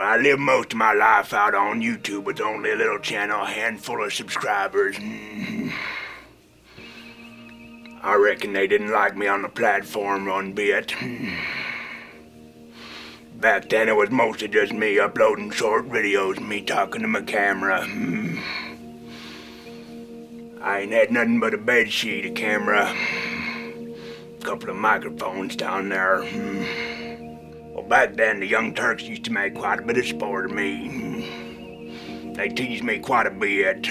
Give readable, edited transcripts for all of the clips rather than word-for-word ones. Well, I live most of my life out on YouTube with only a little channel, a handful of subscribers. I reckon they didn't like me on the platform one bit. Back then it was mostly just me uploading short videos, me talking to my camera. I ain't had nothing but a bed sheet, a camera, a couple of microphones down there. Well, back then the Young Turks used to make quite a bit of sport of me. They teased me quite a bit.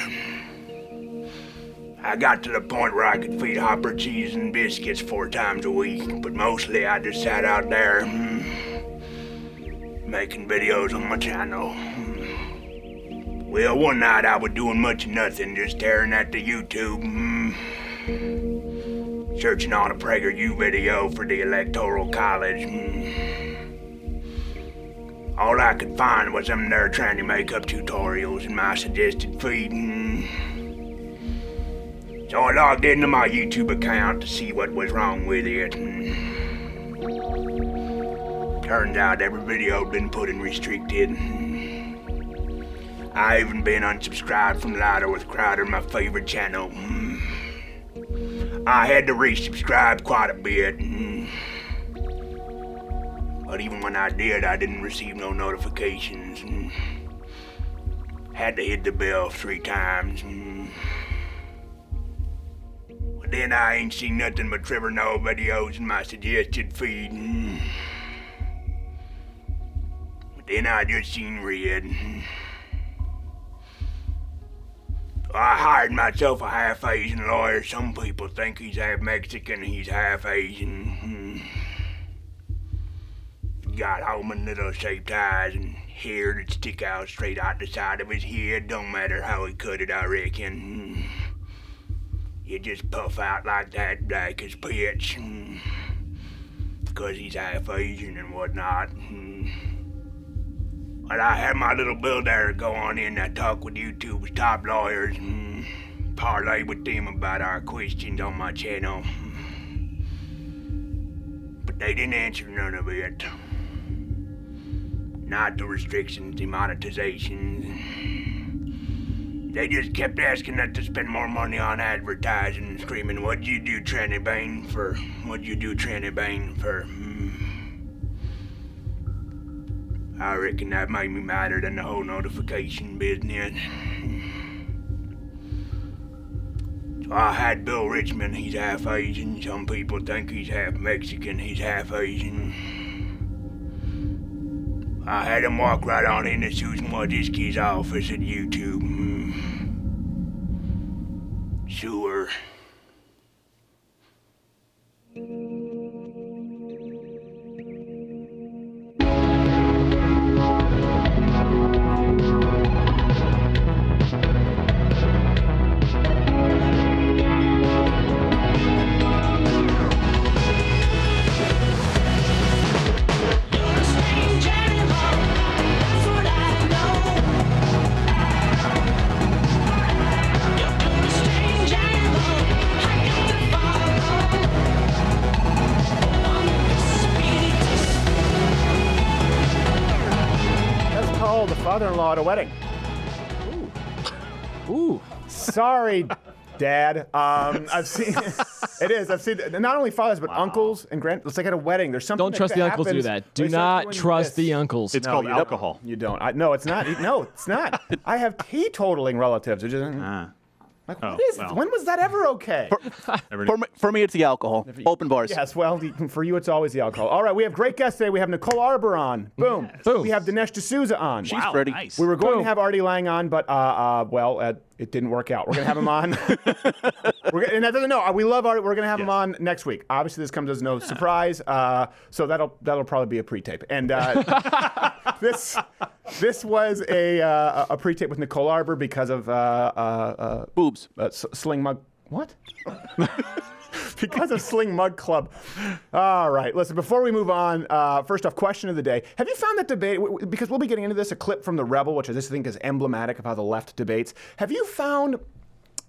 I got to the point where I could feed Hopper cheese and biscuits 4 times a week, but mostly I just sat out there making videos on my channel. Well, one night I was doing much of nothing, just staring at the YouTube, searching on a PragerU video for the Electoral College. All I could find was them there trying to make up tutorials in my suggested feed. So I logged into my YouTube account to see what was wrong with it. Turns out every video had been put in restricted. I even been unsubscribed from Louder With Crowder, my favorite channel. I had to resubscribe quite a bit. But even when I did, I didn't receive no notifications. Had to hit the bell 3 times. Then I ain't seen nothing but Trevor Noah videos in my suggested feed. But then I just seen red. So I hired myself a half Asian lawyer. Some people think he's half Mexican, he's half Asian. Got almond little shaped eyes and hair that stick out straight out the side of his head. Don't matter how he cut it, I reckon. You just puff out like that, black as pitch, because he's half Asian and whatnot. But I had my little bill there go on in. I talked with YouTube's top lawyers, parlay with them about our questions on my channel. But they didn't answer none of it. Not the restrictions, the monetizations. They just kept asking us to spend more money on advertising, screaming, "What'd you do, Tranny Bane, for? What'd you do, Tranny Bane, for?" I reckon that made me madder than the whole notification business. So I had Bill Richmond, he's half Asian. Some people think he's half Mexican, he's half Asian. I had him walk right on into Susan Wojcicki's office at YouTube. Sure. Father-in-law at a wedding. Ooh. Sorry, Dad. I've seen it is. I've seen not only fathers but uncles and grand. It's like at a wedding. There's something. Don't trust the uncles. Do that. Do not trust the uncles. It's called alcohol. You don't. No, it's not. No, it's not. I have teetotaling relatives. Which is, like, what is it? When was that ever okay? For me, it's the alcohol. Open bars. Yes, well, for you, it's always the alcohol. All right, we have great guests today. We have Nicole Arbour on. Boom. Yes. Boom. We have Dinesh D'Souza on. She's pretty. Nice. We were going to have Artie Lange on, but, it didn't work out. We're going to have him on. We love Artie. We're going to have him on next week. Obviously, this comes as no surprise, so that'll probably be a pre-tape. And this was a pre-tape with Nicole Arbour because of... boobs. Sling Mug... What? Because of Sling Mug Club. All right, listen, before we move on, first off, question of the day. Have you found that debate, because we'll be getting into this, a clip from The Rebel, which I just think is emblematic of how the left debates. Have you found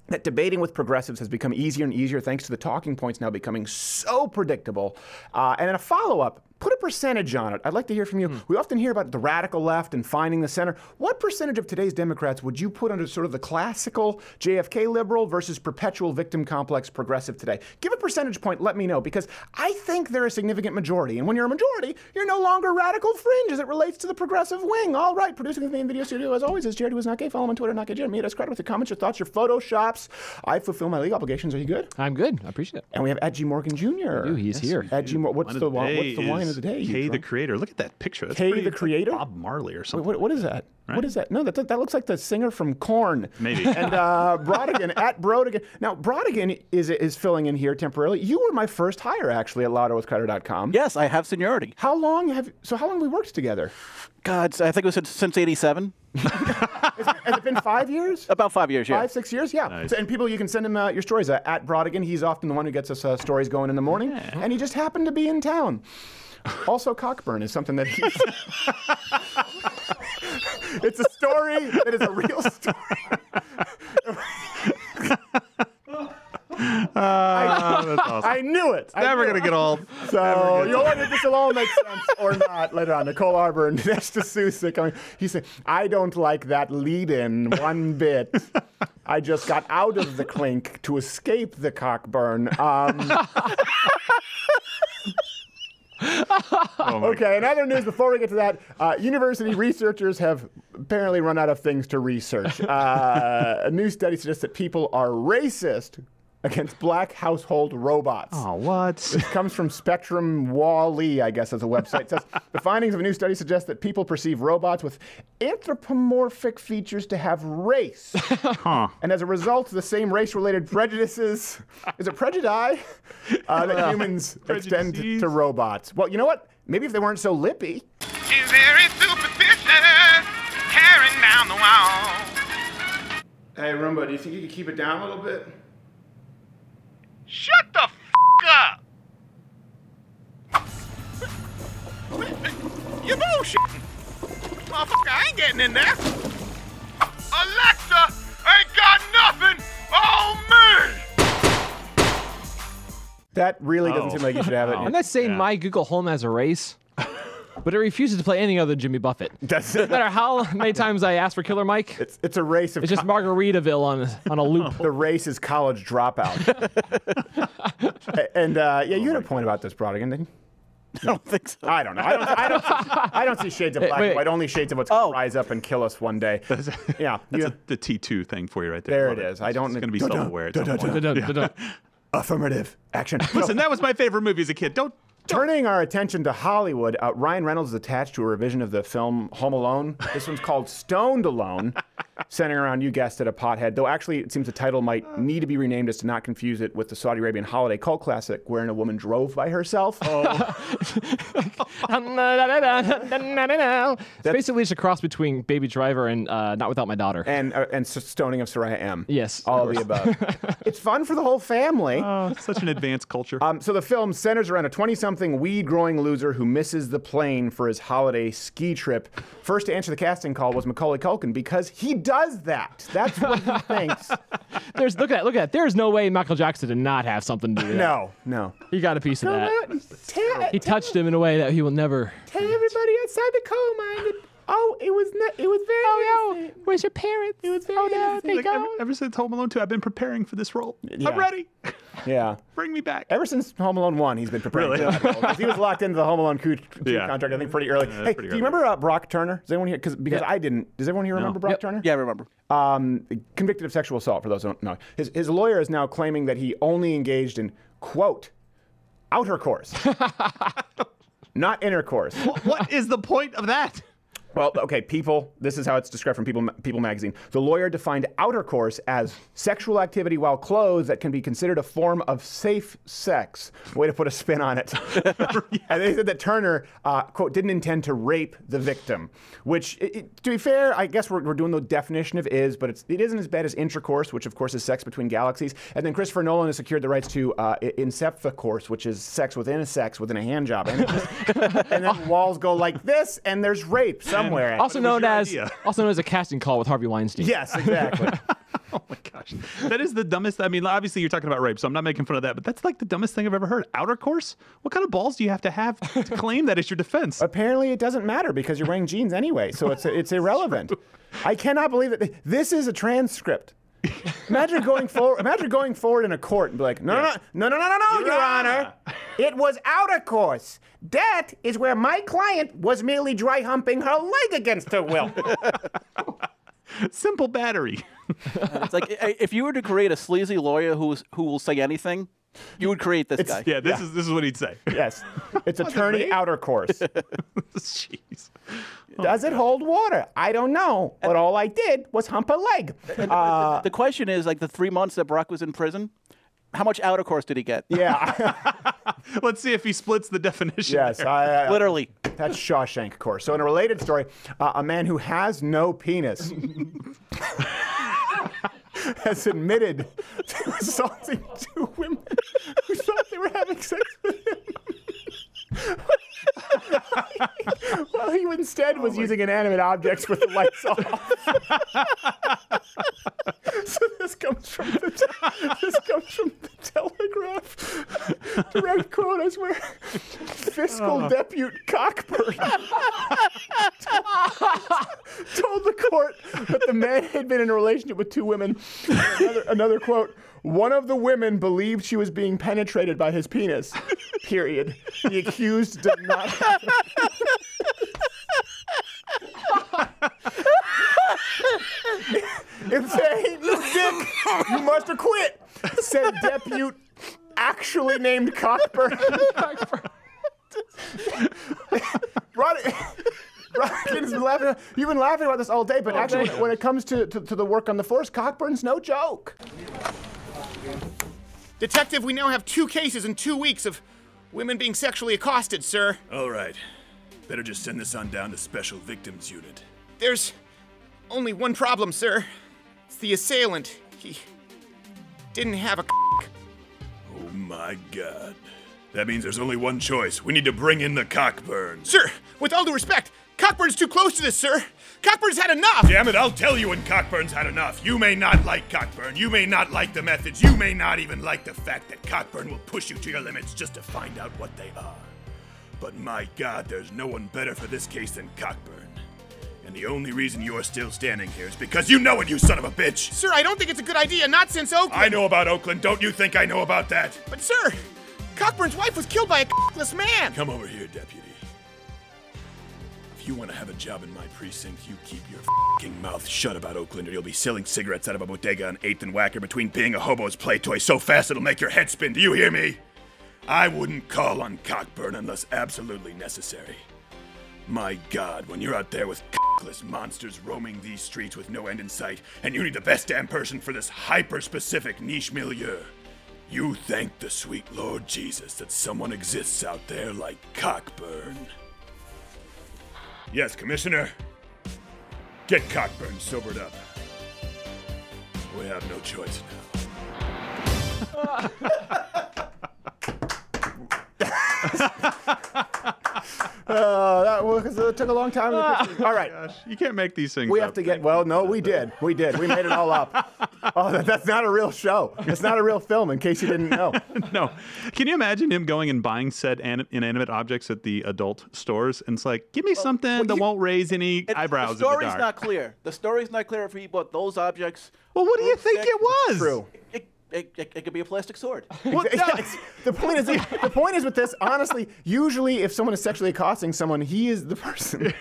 that debating with progressives has become easier and easier thanks to the talking points now becoming so predictable? And in a follow-up, Put a percentage on it. I'd like to hear from you. We often hear about the radical left and finding the center. What percentage of today's Democrats would you put under sort of the classical JFK liberal versus perpetual victim complex progressive today? Give a percentage point, let me know, because I think they're a significant majority. And when you're a majority, you're no longer radical fringe as it relates to the progressive wing. All right, producing the main video studio, as always, is Jared, who is not gay. Follow him on Twitter, not gay Jared. Meet us, Crowder, with your comments, your thoughts, your photoshops. I fulfill my legal obligations. Are you good? I'm good. I appreciate it. And we have Edgy Morgan Jr. He's here. Edgy Morgan. What's the wine of the day? Kay the Creator. Look at that picture. That's Kay the Creator? Bob Marley or something. Wait, what is that? Right? What is that? No, that looks like the singer from Korn. Maybe. And Brodigan, at Brodigan. Now, Brodigan is filling in here temporarily. You were my first hire, actually, at LouderWithCrowder.com. Yes, I have seniority. How long have we worked together? God, I think it was since 87. Has it been 5 years? About 5 years, yeah. 5, 6 years, yeah. Nice. So, and people, you can send him your stories. At Brodigan, he's often the one who gets us stories going in the morning. Yeah. And he just happened to be in town. Also, Cockburn is something that he's... It's a story that is a real story. That's awesome. I knew it. It's never going to get old. So you'll wonder if this will all make sense or not later on. Nicole Arbour and Dinesh D'Souza coming. He said, I don't like that lead-in one bit. I just got out of the clink to escape the Cockburn. Okay, in other news, before we get to that, university researchers have apparently run out of things to research. A new study suggests that people are racist against black household robots. Oh, what? This comes from Spectrum Wall-E, I guess, as a website. It says, the findings of a new study suggest that people perceive robots with anthropomorphic features to have race. Huh. And as a result, the same race-related prejudices... Is it prejudice? That humans extend to robots. Well, you know what? Maybe if they weren't so lippy. She's very superstitious, tearing down the wall. Hey, Roomba, do you think you could keep it down a little bit? Shut the f*** up! You're bullshitting! Motherfucker, I ain't getting in there! Alexa ain't got nothing on me! That really doesn't seem like you should have it. And that's saying my Google Home has a race, but it refuses to play anything other than Jimmy Buffett. No matter how many times I ask for Killer Mike, it's a race of... It's just Margaritaville on a loop. The race is college dropout. And you had a point about this, Brodigan, didn't you? I don't think so. I don't know. I don't see shades of black and white. Only shades of what's going to rise up and kill us one day. Yeah, that's the T2 thing for you right there. There it is. I don't... It's going to be self-aware. Affirmative action. Listen, that was my favorite movie as a kid. Don't... Turning our attention to Hollywood, Ryan Reynolds is attached to a revision of the film Home Alone. This one's called Stoned Alone, centering around, you guessed it, a pothead. Though actually, it seems the title might need to be renamed as to not confuse it with the Saudi Arabian holiday cult classic, wherein a woman drove by herself. It's basically just a cross between Baby Driver and Not Without My Daughter. And Stoning of Soraya M. Yes. All of the above. It's fun for the whole family. Oh, such an advanced culture. So the film centers around a 20-something weed-growing loser who misses the plane for his holiday ski trip. First to answer the casting call was Macaulay Culkin, because he does that. That's what he thinks. Look at that. There's no way Michael Jackson did not have something to do with that. No. He got a piece of that. He touched him in a way that he will never... Tell everybody outside the coal mine that... Oh, it was very... Oh, no. Where's your parents? It was very... Oh, no, they go. Ever since Home Alone 2, I've been preparing for this role. Yeah. I'm ready. Yeah. Bring me back. Ever since Home Alone 1, he's been preparing for that role. Because he was locked into the Home Alone 2 contract, I think, pretty early. Hey, do you remember Brock Turner? Does anyone here... Because I didn't. Does everyone here remember Brock Turner? Yeah, I remember. Convicted of sexual assault, for those who don't know. His lawyer is now claiming that he only engaged in, quote, outercourse. Not intercourse. What is the point of that? Well, okay, People, this is how it's described from People magazine. The lawyer defined outercourse as sexual activity while clothed that can be considered a form of safe sex. Way to put a spin on it. And they said that Turner, quote, didn't intend to rape the victim, which, to be fair, I guess we're doing the definition of is, but it isn't as bad as intercourse, which, of course, is sex between galaxies. And then Christopher Nolan has secured the rights to incephacourse, which is sex within a hand job. And then walls go like this, and there's rape. So, somewhere. Also known as a casting call with Harvey Weinstein. Yes, exactly. Oh my gosh. That is the dumbest. I mean, obviously you're talking about rape, so I'm not making fun of that, but that's like the dumbest thing I've ever heard. Outer course? What kind of balls do you have to claim that as your defense? Apparently it doesn't matter because you're wearing jeans anyway, so it's irrelevant. I cannot believe that this is a transcript. Imagine going forward in a court and be like, no, Your Honor. It was outer course. That is where my client was merely dry humping her leg against her will. Simple battery. It's like if you were to create a sleazy lawyer who will say anything, you would create this guy. Yeah, this is what he'd say. Yes, it's attorney outer course. Jeez. Does it hold water? I don't know, but all I did was hump a leg. The question is, like, the 3 months that Barack was in prison, how much outer course did he get? Yeah. Let's see if he splits the definition. Yes, literally. That's Shawshank course. So in a related story, a man who has no penis has admitted to assaulting two women who thought they were having sex with him. Well, he instead was using inanimate objects with the lights off. So this comes from the Telegraph. Direct quote, I swear. Fiscal Deputy Cockburn told the court that the man had been in a relationship with two women. Another quote. One of the women believed she was being penetrated by his penis. Period. The accused did not. If they ain't your dick, you must have quit, said deputy actually named Cockburn. You've been laughing about this all day, but actually when it comes to the work on the force, Cockburn's no joke. Detective, we now have 2 cases in 2 weeks of women being sexually accosted, sir. All right. Better just send this on down to Special Victims Unit. There's only one problem, sir. It's the assailant. He didn't have a cock. Oh my God. That means there's only one choice. We need to bring in the Cockburn. Sir, with all due respect, Cockburn's too close to this, sir. Cockburn's had enough! Damn it, I'll tell you when Cockburn's had enough. You may not like Cockburn. You may not like the methods. You may not even like the fact that Cockburn will push you to your limits just to find out what they are. But my God, there's no one better for this case than Cockburn. And the only reason you're still standing here is because you know it, you son of a bitch! Sir, I don't think it's a good idea, not since Oakland. I know about Oakland. Don't you think I know about that? But sir, Cockburn's wife was killed by a cockless man! Come over here, deputy. If you want to have a job in my precinct, you keep your f***ing mouth shut about Oakland or you'll be selling cigarettes out of a bodega on 8th and Wacker between being a hobo's play toy so fast it'll make your head spin. Do you hear me? I wouldn't call on Cockburn unless absolutely necessary. My God, when you're out there with cockless monsters roaming these streets with no end in sight and you need the best damn person for this hyper-specific niche milieu, you thank the sweet Lord Jesus that someone exists out there like Cockburn. Yes, Commissioner. Get Cockburn sobered up. We have no choice now. That took a long time. All right. Gosh, you can't make these things up. We did. We made it all up. Oh, that's not a real show. It's not a real film, in case you didn't know. No. Can you imagine him going and buying said inanimate objects at the adult stores? And it's like, give me something that won't raise any eyebrows. The story's not clear. The story's not clear if he bought those objects. Well, what do you think it was? True. It could be a plastic sword. Well, no. The point is with this, honestly, usually if someone is sexually accosting someone, he is the person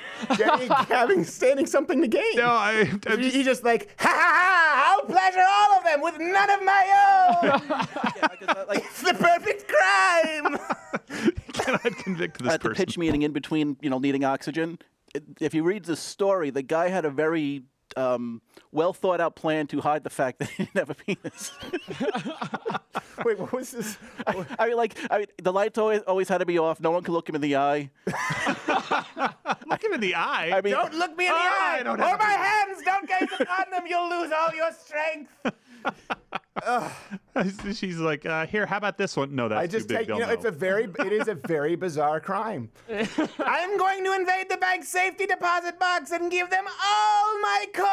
standing something to gain. No, he's just like, ha ha ha, I'll pleasure all of them with none of my own. It's the perfect crime. You cannot convict this person. At the pitch meeting in between, needing oxygen, if he reads the story, the guy had a very... well thought out plan to hide the fact that he didn't have a penis. Wait, what was this? I mean, the lights always had to be off. No one could look him in the eye. Look him in the eye? I mean, don't look me in the eye! Or my hands! Don't gaze upon them! You'll lose all your strength! She's like, here, how about this one? No, that's too big. It is a very bizarre crime. I'm going to invade the bank's safety deposit box and give them all my coins.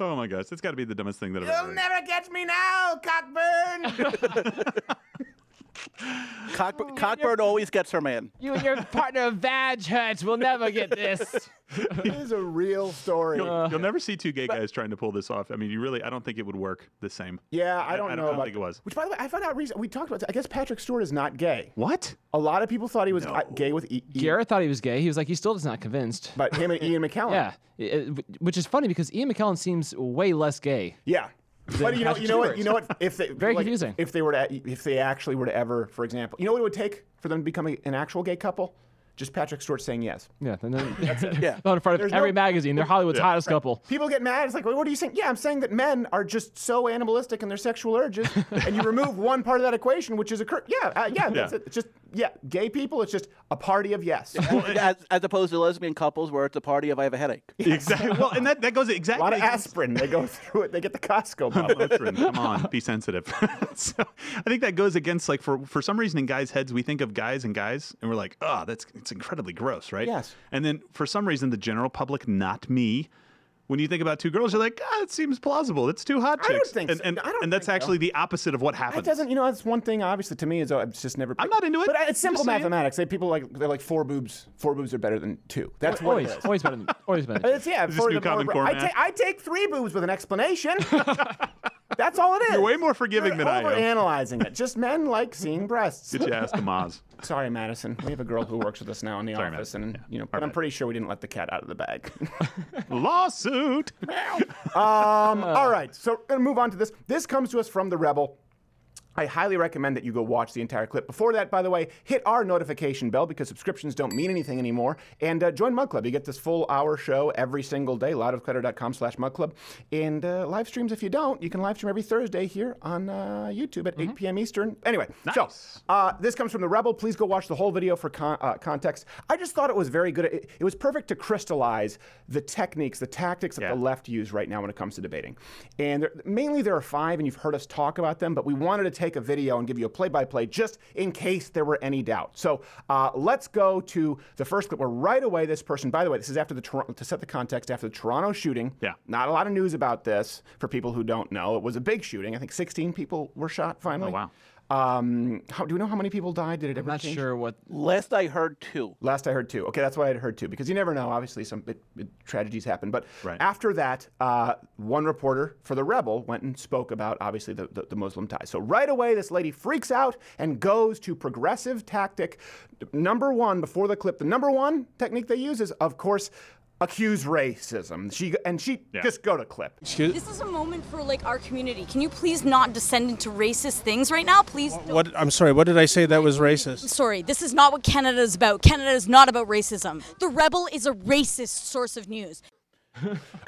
Oh my gosh, it's got to be the dumbest thing that I've ever heard. You'll never catch me now, Cockburn. Cockburn always gets her man. You and your partner Vag Hutch will never get this. It is a real story. You'll never see two gay guys trying to pull this off. I mean, you really, I don't think it would work the same. Yeah, I don't know. I don't think it was. Which, by the way, I found out recently. We talked about this. I guess Patrick Stewart is not gay. What? A lot of people thought he was gay with Garrett thought he was gay. He was like, he still is not convinced. But him and Ian McKellen. Yeah. Which is funny because Ian McKellen seems way less gay. Yeah. But you know what? If they, confusing. If they actually were to ever, for example, you know what it would take for them to become an actual gay couple? Just Patrick Stewart saying yes. Yeah, that's it. Yeah. Not in front of every magazine. They're Hollywood's hottest couple. People get mad. It's like, well, what are you saying? Yeah, I'm saying that men are just so animalistic in their sexual urges, and you remove one part of that equation, which is a that's it. It's just gay people. It's just a party of yes, as opposed to lesbian couples where it's a party of I have a headache. Exactly. Well, and that goes exactly. A lot of aspirin. They go through it. They get the Costco bottle. Come on, be sensitive. So I think that goes against like for some reason in guys' heads we think of guys and guys, and we're like, oh, it's incredibly gross, right? Yes. And then for some reason, the general public, not me, when you think about two girls, you're like, it seems plausible. It's two hot chicks. I don't think so. And that's actually the opposite of what happens. It doesn't, that's one thing, obviously, to me, is it's just never. I'm not into it. But it's simple mathematics. They're like four boobs. Four boobs are better than two. That's what it is. Always better than two. Yeah. I take three boobs with an explanation. That's all it is. You're way more forgiving than I am. You're overanalyzing it. Just men like seeing breasts. Get your ass to Maz. Sorry, Madison. We have a girl who works with us now in the office, Madison. But I'm pretty sure we didn't let the cat out of the bag. Lawsuit. All right. So we're gonna move on to this. This comes to us from The Rebel. I highly recommend that you go watch the entire clip. Before that, by the way, hit our notification bell because subscriptions don't mean anything anymore. And join Mug Club. You get this full-hour show every single day, louderwithcrowder.com/Mug Club. And live streams, if you don't, you can live stream every Thursday here on YouTube at 8 p.m. Eastern. Anyway, nice. So this comes from The Rebel. Please go watch the whole video for context. I just thought it was very good. It was perfect to crystallize the techniques, the tactics that the left use right now when it comes to debating. And mainly there are five, and you've heard us talk about them, but we wanted to take a video and give you a play-by-play just in case there were any doubt. So let's go to the first clip where right away this person, by the way, this is to set the context, after the Toronto shooting. Yeah. Not a lot of news about this for people who don't know. It was a big shooting. I think 16 people were shot finally. Oh, wow. Do we know how many people died? Did it ever change? I'm not sure what. Last I heard, two. Okay, that's what I had heard, two, because you never know. Obviously, some tragedies happen. But after that, one reporter for The Rebel went and spoke about, obviously, the Muslim ties. So right away, this lady freaks out and goes to progressive tactic. Number one, before the clip, the number one technique they use is, of course, accuse racism. Just go to clip. This is a moment for our community. Can you please not descend into racist things right now, please? What? I'm sorry. What did I say that was racist? Sorry. This is not what Canada is about. Canada is not about racism. The Rebel is a racist source of news.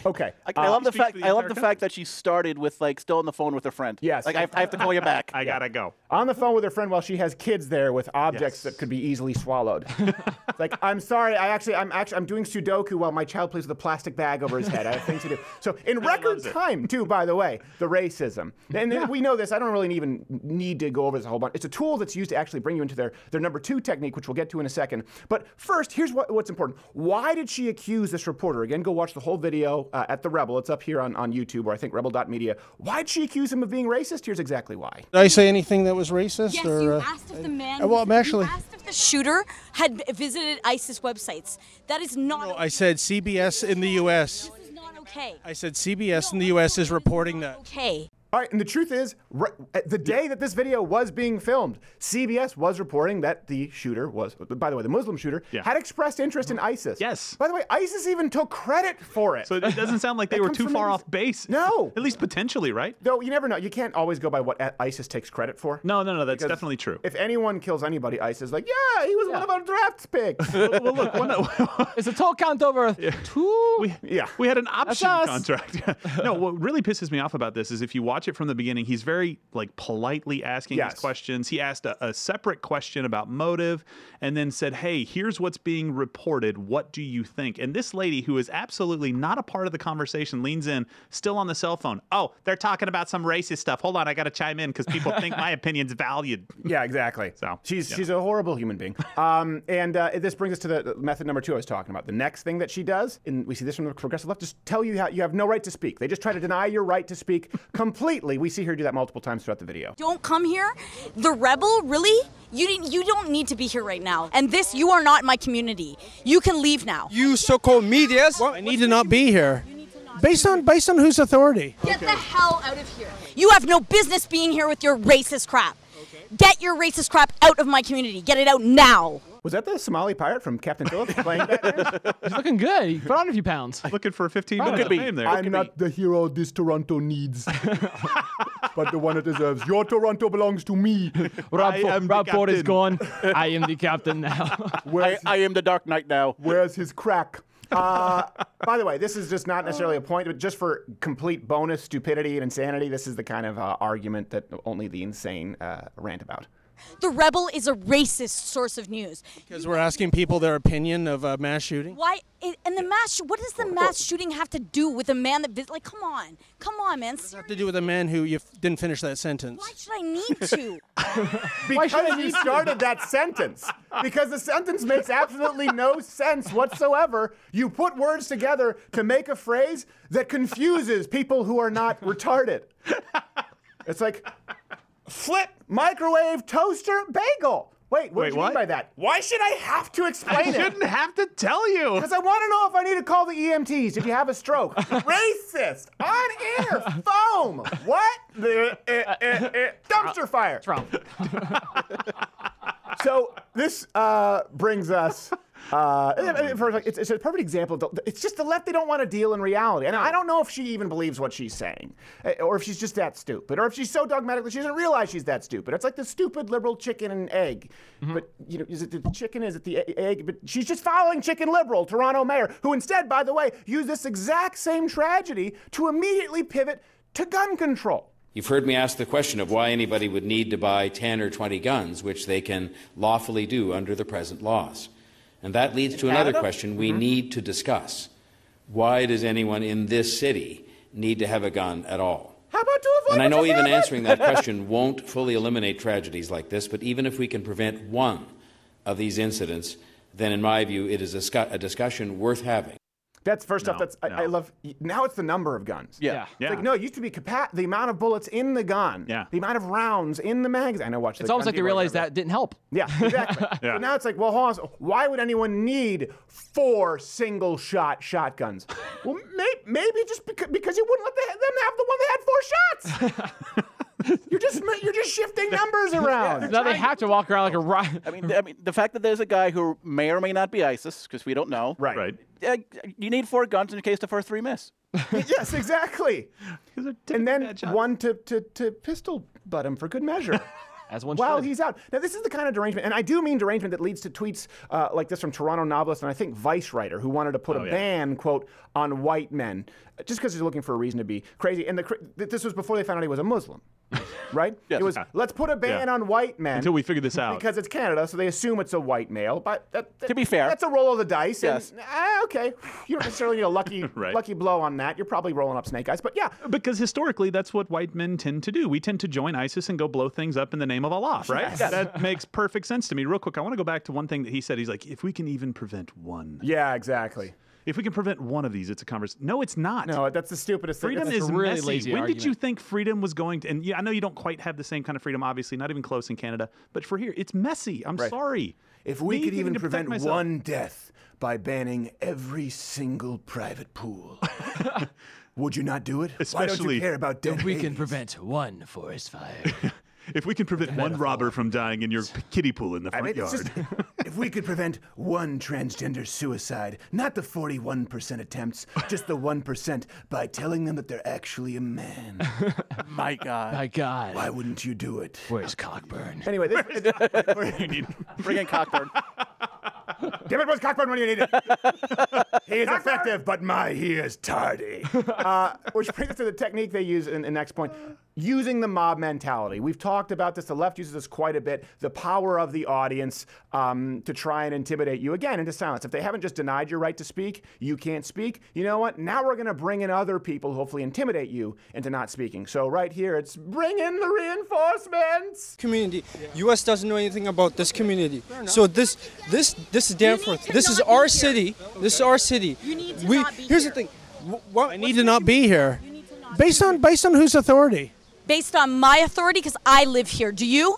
Okay. I love the fact. That she started with still on the phone with her friend. Yes. I have to call you back. I gotta go. On the phone with her friend while she has kids there with objects that could be easily swallowed. I'm sorry, I'm doing Sudoku while my child plays with a plastic bag over his head. I have things to do. So in record time, too, by the way, the racism. And we know this. I don't really even need to go over this a whole bunch. It's a tool that's used to actually bring you into their number two technique, which we'll get to in a second. But first, here's what's important. Why did she accuse this reporter? Again, go watch the whole video at The Rebel. It's up here on YouTube, or I think rebel.media. Why did she accuse him of being racist? Here's exactly why. Did I say anything that was racist? Yes, you asked if the man. You asked if the shooter had visited ISIS websites. That is not. No, I said CBS in the U.S. This is not okay. I said CBS in the U.S. is reporting that. Okay. All right, and the truth is, the day that this video was being filmed, CBS was reporting that the shooter was, by the way, the Muslim shooter, had expressed interest in ISIS. Yes. By the way, ISIS even took credit for it. So it doesn't sound like they were too far off base. No. At least potentially, right? No, you never know. You can't always go by what ISIS takes credit for. No, that's definitely true. If anyone kills anybody, ISIS is like, he was one of our draft picks. Well, look, it's a toll count over two. We had an option contract. No, what really pisses me off about this is if you watch watch it from the beginning, he's very like politely asking his questions. He asked a separate question about motive and then said, hey, here's what's being reported. What do you think? And this lady, who is absolutely not a part of the conversation, leans in, still on the cell phone. Oh, they're talking about some racist stuff. Hold on, I got to chime in because people think my opinion's valued. Yeah, exactly. So she's a horrible human being. This brings us to the method number two I was talking about. The next thing that she does, and we see this from the progressive left, just tell you how you have no right to speak. They just try to deny your right to speak completely. We see her do that multiple times throughout the video. Don't come here. The Rebel, really? You don't need to be here right now. And this, you are not my community. You can leave now. You so-called medias. Well, I need to not be here. Based on whose authority? Get the hell out of here. You have no business being here with your racist crap. Okay. Get your racist crap out of my community. Get it out now. Was that the Somali pirate from Captain Phillips playing that? He's looking good. He put on a few pounds. Looking for 15 minutes of fame there. I'm not the hero this Toronto needs, but the one it deserves. Your Toronto belongs to me. Rob Ford is gone. I am the captain now. I am the Dark Knight now. Where's his crack? By the way, this is just not necessarily a point, but just for complete bonus stupidity and insanity, this is the kind of argument that only the insane rant about. The Rebel is a racist source of news. Because we're asking people their opinion of a mass shooting? Why? And the mass, what does the mass shooting have to do with a man that, like, come on, man. What does it have to do with a man who didn't finish that sentence? Why should I need to? Because you started that sentence. Because the sentence makes absolutely no sense whatsoever. You put words together to make a phrase that confuses people who are not retarded. It's like... Flip, microwave, toaster, bagel. Wait, what do you mean by that? Why should I have to explain it? I shouldn't have to tell you. Because I want to know if I need to call the EMTs if you have a stroke. Racist. On air. Foam. What? Dumpster fire. Trump. So this brings us... It's a perfect example. It's just the left, they don't want to deal in reality. And I don't know if she even believes what she's saying, or if she's just that stupid, or if she's so dogmatic that she doesn't realize she's that stupid. It's like the stupid liberal chicken and egg. Mm-hmm. But, you know, is it the chicken? Is it the egg? But she's just following chicken liberal, Toronto mayor, who instead, by the way, used this exact same tragedy to immediately pivot to gun control. You've heard me ask the question of why anybody would need to buy 10 or 20 guns, which they can lawfully do under the present laws. And that leads to another question we need to discuss. Why does anyone in this city need to have a gun at all? How about to avoid? And I know even answering that question won't fully eliminate tragedies like this, but even if we can prevent one of these incidents, then in my view, it is a discussion worth having. That's first off. I love. Now it's the number of guns. Yeah. It's like no, it used to be the amount of bullets in the gun. Yeah. The amount of rounds in the magazine. I know. Watch. It's almost like they realized that didn't help. Yeah. Exactly. Yeah. So now it's like, well, hold on. Why would anyone need 4 single-shot shotguns? Well, maybe just because you wouldn't let them have the one that had 4 shots. You're just shifting numbers around. Now they have to walk around like a riot. I mean, the fact that there's a guy who may or may not be ISIS, because we don't know. Right. You need 4 guns in case the first 3 miss. Yes, exactly. And then 1 to pistol butt him for good measure. As one while he's out. Now, this is the kind of derangement, and I do mean derangement that leads to tweets like this from Toronto novelist and I think Vice writer who wanted to put a ban, quote, on white men just because he's looking for a reason to be crazy. And this was before they found out he was a Muslim. Right? Yes. It was, let's put a ban on white men. Until we figure this out. Because it's Canada, so they assume it's a white male. But to be fair. That's a roll of the dice. Yes. And, okay. You don't necessarily need a lucky blow on that. You're probably rolling up snake eyes. But yeah. Because historically, that's what white men tend to do. We tend to join ISIS and go blow things up in the name of Allah, right? Yes. That makes perfect sense to me. Real quick, I want to go back to one thing that he said. He's like, if we can even prevent one. Yeah, exactly. If we can prevent one of these, it's a conversation. No, it's not. No, that's the stupidest thing. Freedom is really lazy. When did you think freedom was going to... And I know you don't quite have the same kind of freedom, obviously, not even close in Canada. But for here, it's messy. I'm sorry. If we could even prevent one death by banning every single private pool... Would you not do it? Especially, why don't you care about dead babies? Can prevent one forest fire... If we can prevent one robber from dying in your kiddie pool in the front yard. If we could prevent one transgender suicide, not the 41% attempts, just the 1% by telling them that they're actually a man. My God. Why wouldn't you do it? Where's Cockburn? Anyway, bring in Cockburn. Give it was Cockburn when you need it. He is effective, but my he is tardy. Which brings us to the technique they use in the next point. using the mob mentality. We've talked about this. The left uses this quite a bit. The power of the audience to try and intimidate you again into silence. If they haven't just denied your right to speak, you can't speak. You know what? Now we're going to bring in other people who hopefully intimidate you into not speaking. So right here, it's bring in the reinforcements. Community. Yeah. U.S. doesn't know anything about this community. So this is Danforth. This is our city. Okay. This is our city. You need to not be here's here. The thing. I need to not be here. Based on whose authority? Based on my authority, because I live here. Do you?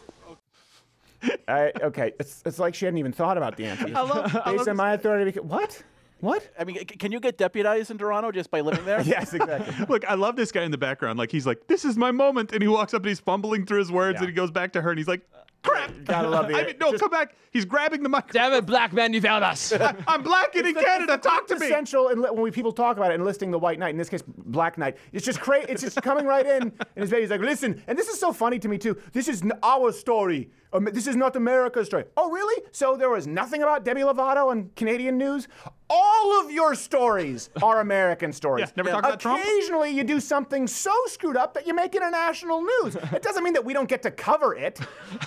Okay, it's like she hadn't even thought about the answer. Based on my authority, because, what? I mean, can you get deputized in Toronto just by living there? Yes, exactly. Look, I love this guy in the background. Like, he's like, this is my moment. And he walks up and he's fumbling through his words and he goes back to her and he's like, crap. Gotta love the come back. He's grabbing the mic. Damn it, black man, you failed us. I'm black and in Canada. Talk to me. It's essential when people talk about it, enlisting the white knight, in this case, black knight. It's just crazy. It's just coming right in. And his baby's like, listen. And this is so funny to me, too. This is our story. This is not America's story. Oh, really? So there was nothing about Debbie Lovato and Canadian news? All of your stories are American stories. Yeah, never talked about Trump. Occasionally, you do something so screwed up that you make international news. It doesn't mean that we don't get to cover it,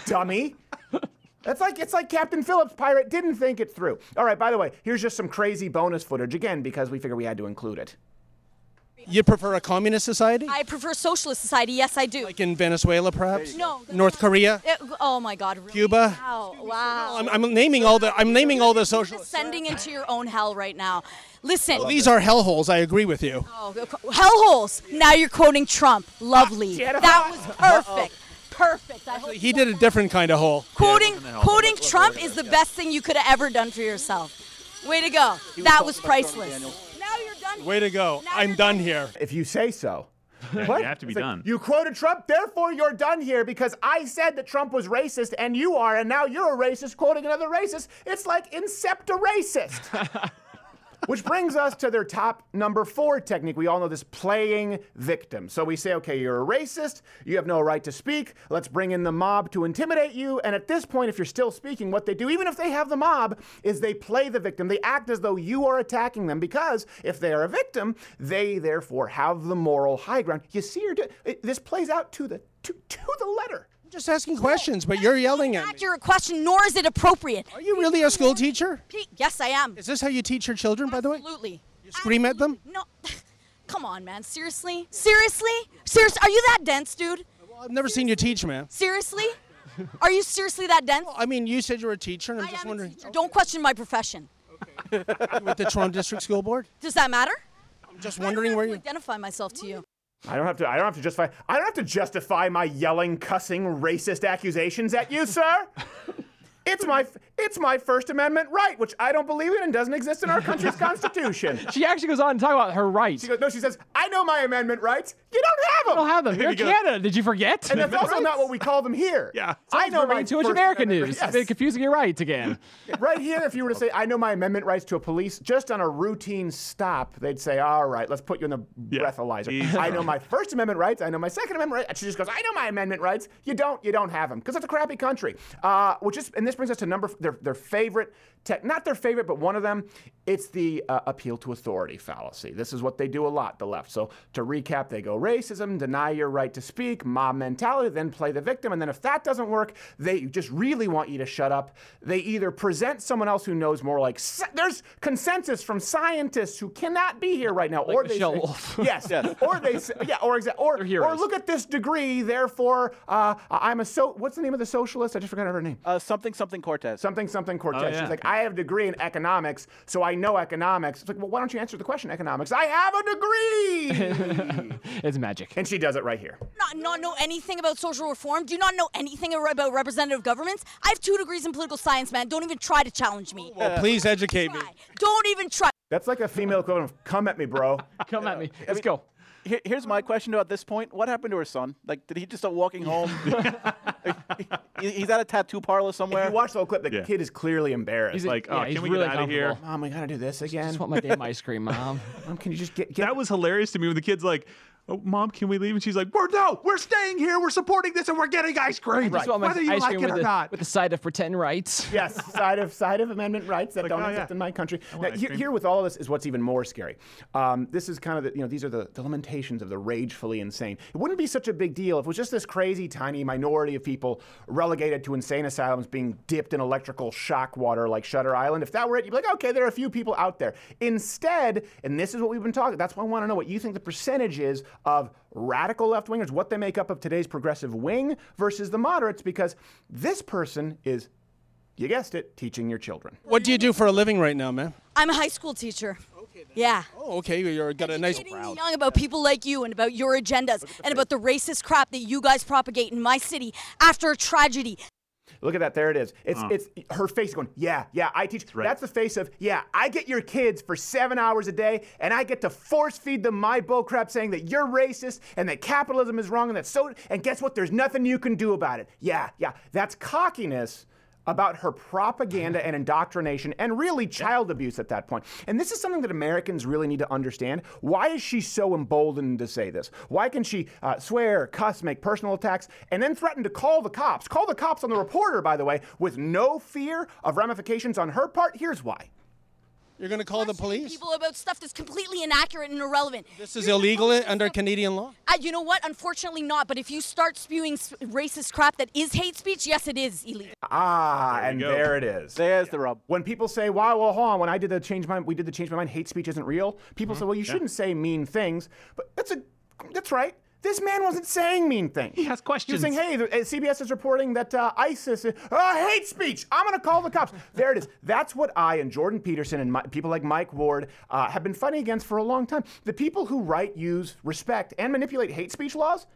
dummy. It's like Captain Phillips' pirate didn't think it through. All right, by the way, here's just some crazy bonus footage, again, because we figured we had to include it. You prefer a communist society? I prefer socialist society. Yes, I do. Like in Venezuela, perhaps? No. North Korea? Oh my God! Really? Cuba? Wow! I'm naming all the socialists. Descending into your own hell right now. Listen. Well, these are hellholes. I agree with you. Oh, hellholes! Now you're quoting Trump. Lovely. That was perfect. Perfect. Actually, he did a different kind of hole. Quoting Trump is the best thing you could have ever done for yourself. Way to go. That was priceless. Way to go. I'm done here. If you say so. Yeah, you have to be done. You quoted Trump, therefore you're done here because I said that Trump was racist and you are, and now you're a racist quoting another racist. It's like incept a racist. Which brings us to their top number 4 technique. We all know this, playing victim. So we say, okay, you're a racist. You have no right to speak. Let's bring in the mob to intimidate you. And at this point, if you're still speaking, what they do, even if they have the mob, is they play the victim. They act as though you are attacking them because if they are a victim, they therefore have the moral high ground. You see, this plays out to the letter. I'm just asking questions, but you're yelling at me. It's not your question, nor is it appropriate. Are you really a school teacher? Yes, I am. Is this how you teach your children, by the way? Absolutely. You scream at them? No. Come on, man. Seriously? Seriously? Seriously? Are you that dense, dude? Well, I've never seen you teach, man. Seriously? Are you seriously that dense? Well, I mean, you said you were a teacher, and I'm just wondering. Don't question my profession. Okay. With the Toronto District School Board? Does that matter? I'm just wondering where you identify myself to you. I don't have to justify my yelling, cussing, racist accusations at you, sir. It's my First Amendment right, which I don't believe in and doesn't exist in our country's constitution. She actually goes on and talks about her rights. She says, I know my amendment rights. You don't have them. You don't have them. You're Canada. Did you forget? And that's also not what we call them here. Yeah. I know my too much American news. Yes. They're confusing your rights again. Right here, if you were to say, I know my amendment rights to a police, just on a routine stop, they'd say, all right, let's put you in the breathalyzer. Yeah. I know my First Amendment rights. I know my Second Amendment rights. And she just goes, I know my amendment rights. You don't have them. Because it's a crappy country. And this brings us to their favorite tech, not their favorite, but one of them. It's the appeal to authority fallacy. This is what they do a lot, the left. So to recap, they go racism, deny your right to speak, mob mentality, then play the victim. And then if that doesn't work, they just really want you to shut up. They either present someone else who knows more, like there's consensus from scientists who cannot be here right now, like Michelle Wolf. Yes, yes. Or look at this degree. Therefore, what's the name of the socialist? I just forgot her name. Something Cortez. Something Cortez. Oh, yeah. She's like, I have a degree in economics, so I know economics. It's like, well, why don't you answer the question, economics? I have a degree! It's magic. And she does it right here. Not know anything about social reform? Do you not know anything about representative governments? I have 2 degrees in political science, man. Don't even try to challenge me. Well, please educate me. Don't even try. That's like a female equivalent of come at me, bro. Come at me. Let's go. Here's my question at this point. What happened to her son? Like, did he just start walking home? He's at a tattoo parlor somewhere. If you watch the whole clip, the kid is clearly embarrassed. He's like, can we get out of here? Mom, I gotta do this again. I just want my damn ice cream, Mom. Mom, can you just get... That was hilarious to me when the kid's like, oh, Mom, can we leave? And she's like, no, we're staying here. We're supporting this and we're getting ice cream. Right. Whether you like it or not. With a side of pretend rights. Yes, side of amendment rights that don't exist in my country. Now, here with all of this is what's even more scary. This is kind of, these are the lamentations of the ragefully insane. It wouldn't be such a big deal if it was just this crazy, tiny minority of people relegated to insane asylums being dipped in electrical shock water like Shutter Island. If that were it, you'd be like, okay, there are a few people out there. Instead, and this is what we've been talking, that's why I want to know what you think the percentage is of radical left-wingers, what they make up of today's progressive wing versus the moderates, because this person is, you guessed it, teaching your children. What do you do for a living right now, ma'am? I'm a high school teacher. Okay, then. Yeah. Oh, okay. You're got a nice crowd. Young about people like you and about your agendas and about the racist crap that you guys propagate in my city after a tragedy. Look at that. There it is. It's her face going, yeah, I teach. Right. That's the face of, I get your kids for 7 hours a day, and I get to force feed them my bullcrap saying that you're racist and that capitalism is wrong and that's so, and guess what? There's nothing you can do about it. Yeah. That's cockiness about her propaganda and indoctrination and really child abuse at that point. And this is something that Americans really need to understand. Why is she so emboldened to say this? Why can she swear, cuss, make personal attacks, and then threaten to call the cops? Call the cops on the reporter, by the way, with no fear of ramifications on her part. Here's why. You're going to call the police? People about stuff that's completely inaccurate and irrelevant. This is illegal under Canadian law? You know what? Unfortunately not. But if you start spewing racist crap that is hate speech, yes, it is illegal. There it is. There's the rub. When people say, wow, well, hold on, when I did the change my mind, hate speech isn't real. People say, well, you shouldn't say mean things. But that's right. This man wasn't saying mean things. He has questions. He was saying, hey, CBS is reporting that ISIS is hate speech. I'm going to call the cops. There it is. That's what I and Jordan Peterson and people like Mike Ward have been fighting against for a long time. The people who write, use, respect, and manipulate hate speech laws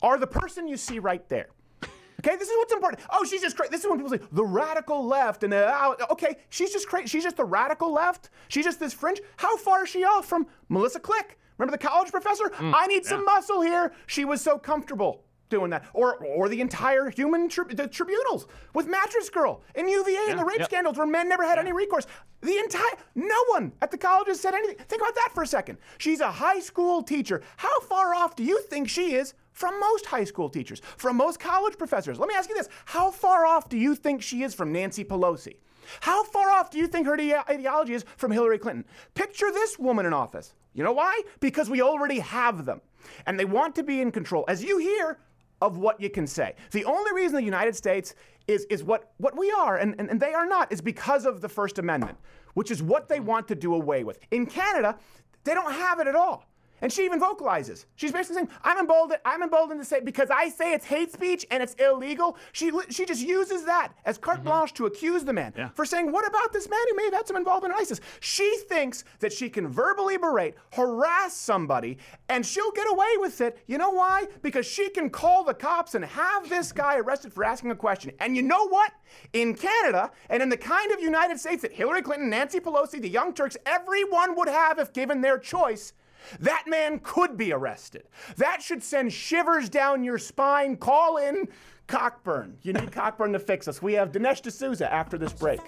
are the person you see right there. Okay, this is what's important. Oh, she's just crazy. This is when people say the radical left and okay, she's just crazy. She's just the radical left. She's just this fringe. How far is she off from Melissa Click? Remember the college professor? I need some muscle here. She was so comfortable doing that. Or the entire human tribunals with Mattress Girl and UVA and the rape scandals where men never had any recourse. No one at the colleges said anything. Think about that for a second. She's a high school teacher. How far off do you think she is from most high school teachers, from most college professors? Let me ask you this. How far off do you think she is from Nancy Pelosi? How far off do you think her ideology is from Hillary Clinton? Picture this woman in office. You know why? Because we already have them. And they want to be in control, as you hear, of what you can say. The only reason the United States is what we are and they are not is because of the First Amendment, which is what they want to do away with. In Canada, they don't have it at all. And she even vocalizes. She's basically saying, I'm emboldened to say, because I say it's hate speech and it's illegal. She just uses that as carte blanche to accuse the man for saying, what about this man who may have had some involvement in ISIS? She thinks that she can verbally berate, harass somebody, and she'll get away with it. You know why? Because she can call the cops and have this guy arrested for asking a question. And you know what? In Canada, and in the kind of United States that Hillary Clinton, Nancy Pelosi, the Young Turks, everyone would have if given their choice, that man could be arrested. That should send shivers down your spine. Call in Cockburn. You need Cockburn to fix us. We have Dinesh D'Souza after this break.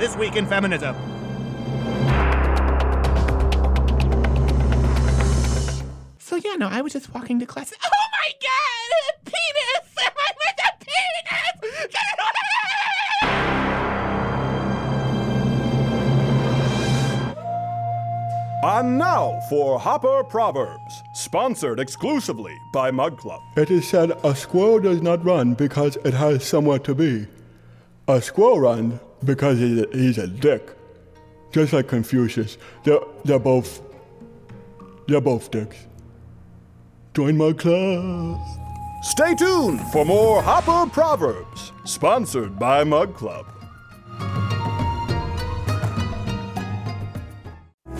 This Week in Feminism. So I was just walking to class. Oh my God! Penis! I'm with a penis! And now for Hopper Proverbs, sponsored exclusively by Mug Club. It is said a squirrel does not run because it has somewhere to be. A squirrel runs because he's a dick. Just like Confucius, they're both dicks. Join my club. Stay tuned for more Hopper Proverbs, sponsored by Mug Club.